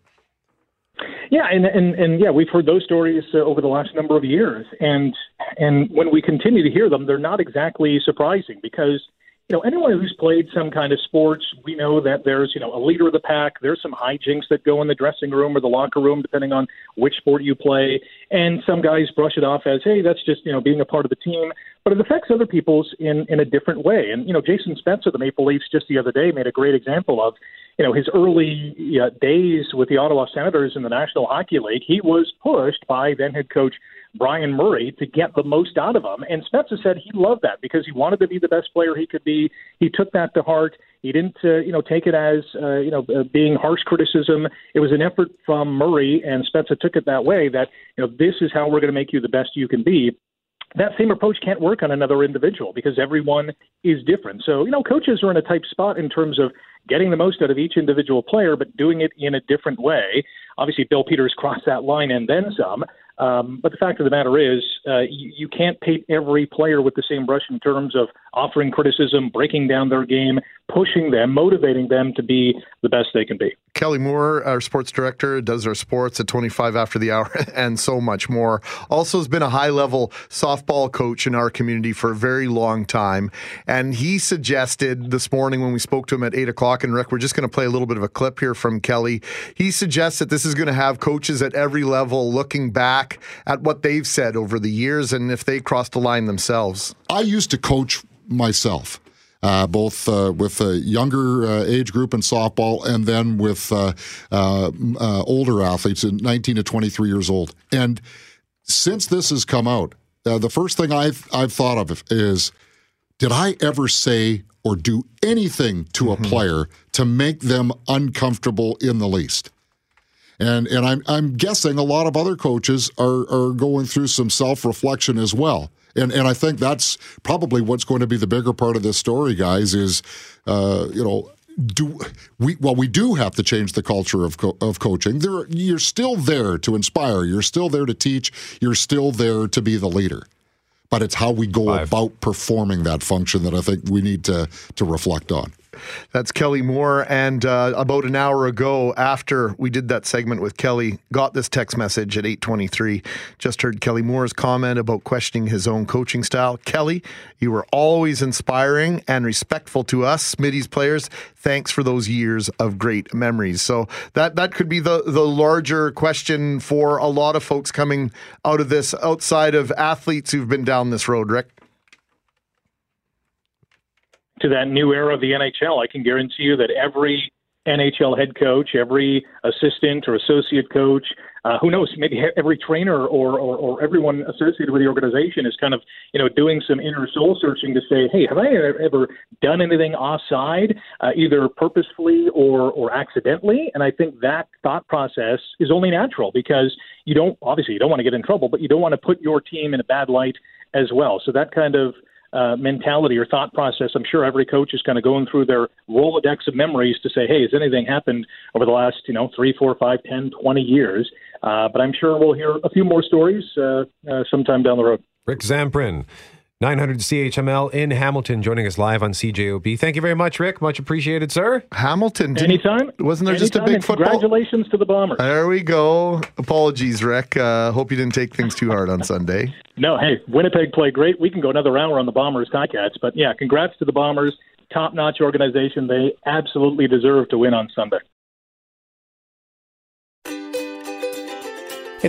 Yeah, and, and, and yeah, we've heard those stories uh, over the last number of years. And and when we continue to hear them, they're not exactly surprising, because you know, anyone who's played some kind of sports, we know that there's, you know, a leader of the pack. There's some hijinks that go in the dressing room or the locker room, depending on which sport you play. And some guys brush it off as, hey, that's just, you know, being a part of the team. But it affects other people's in, in a different way. And, you know, Jason Spezza of the Maple Leafs just the other day made a great example of, you know, his early you know, days with the Ottawa Senators in the National Hockey League. He was pushed by then head coach Brian Murray to get the most out of him. And Spezza said he loved that because he wanted to be the best player he could be. He took that to heart. He didn't, uh, you know, take it as, uh, you know, uh, being harsh criticism. It was an effort from Murray, and Spezza took it that way, that, you know, this is how we're going to make you the best you can be. That same approach can't work on another individual because everyone is different. So, you know, coaches are in a tight spot in terms of getting the most out of each individual player, but doing it in a different way. Obviously, Bill Peters crossed that line and then some. Um, but the fact of the matter is, uh, you, you can't paint every player with the same brush in terms of offering criticism, breaking down their game, pushing them, motivating them to be the best they can be. Kelly Moore, our sports director, does our sports at twenty-five after the hour and so much more. Also has been a high-level softball coach in our community for a very long time. And he suggested this morning when we spoke to him at eight o'clock, and Rick, we're just going to play a little bit of a clip here from Kelly. He suggests that this is going to have coaches at every level looking back at what they've said over the years and if they crossed the line themselves. I used to coach myself, uh, both uh, with a younger uh, age group in softball and then with uh, uh, uh, older athletes, nineteen to twenty-three years old. And since this has come out, uh, the first thing I've, I've thought of is, did I ever say or do anything to mm-hmm. a player to make them uncomfortable in the least? And and I'm I'm guessing a lot of other coaches are are going through some self-reflection as well. And and I think that's probably what's going to be the bigger part of this story, guys, is uh, you know, do we well we do have to change the culture of co- of coaching. There you're still there to inspire, you're still there to teach, you're still there to be the leader. But it's how we go Five. about performing that function that I think we need to to reflect on. That's Kelly Moore, and uh, about an hour ago after we did that segment with Kelly, got this text message at eight twenty-three, just heard Kelly Moore's comment about questioning his own coaching style. Kelly, you were always inspiring and respectful to us, Smitty's players. Thanks for those years of great memories. So that, that could be the, the larger question for a lot of folks coming out of this, outside of athletes who've been down this road, Rick. To that new era of the N H L, I can guarantee you that every N H L head coach, every assistant or associate coach, uh, who knows, maybe every trainer or, or or everyone associated with the organization is kind of, you know, doing some inner soul searching to say, hey, have I ever done anything offside, uh, either purposefully or, or accidentally? And I think that thought process is only natural because you don't, obviously you don't want to get in trouble, but you don't want to put your team in a bad light as well. So that kind of Uh, mentality or thought process, I'm sure every coach is kind of going through their Rolodex of memories to say, hey, has anything happened over the last, you know, three, four, five, ten, twenty years? Uh, but I'm sure we'll hear a few more stories uh, uh, sometime down the road. Rick Zamperin, nine hundred C H M L in Hamilton, joining us live on C J O B. Thank you very much, Rick. Much appreciated, sir. Hamilton. Anytime. Wasn't there anytime, just a big football? Congratulations to the Bombers. There we go. Apologies, Rick. Uh, hope you didn't take things too hard on Sunday. No, hey, Winnipeg played great. We can go another hour on the Bombers, Ticats. But, yeah, congrats to the Bombers. Top-notch organization. They absolutely deserve to win on Sunday. Hey,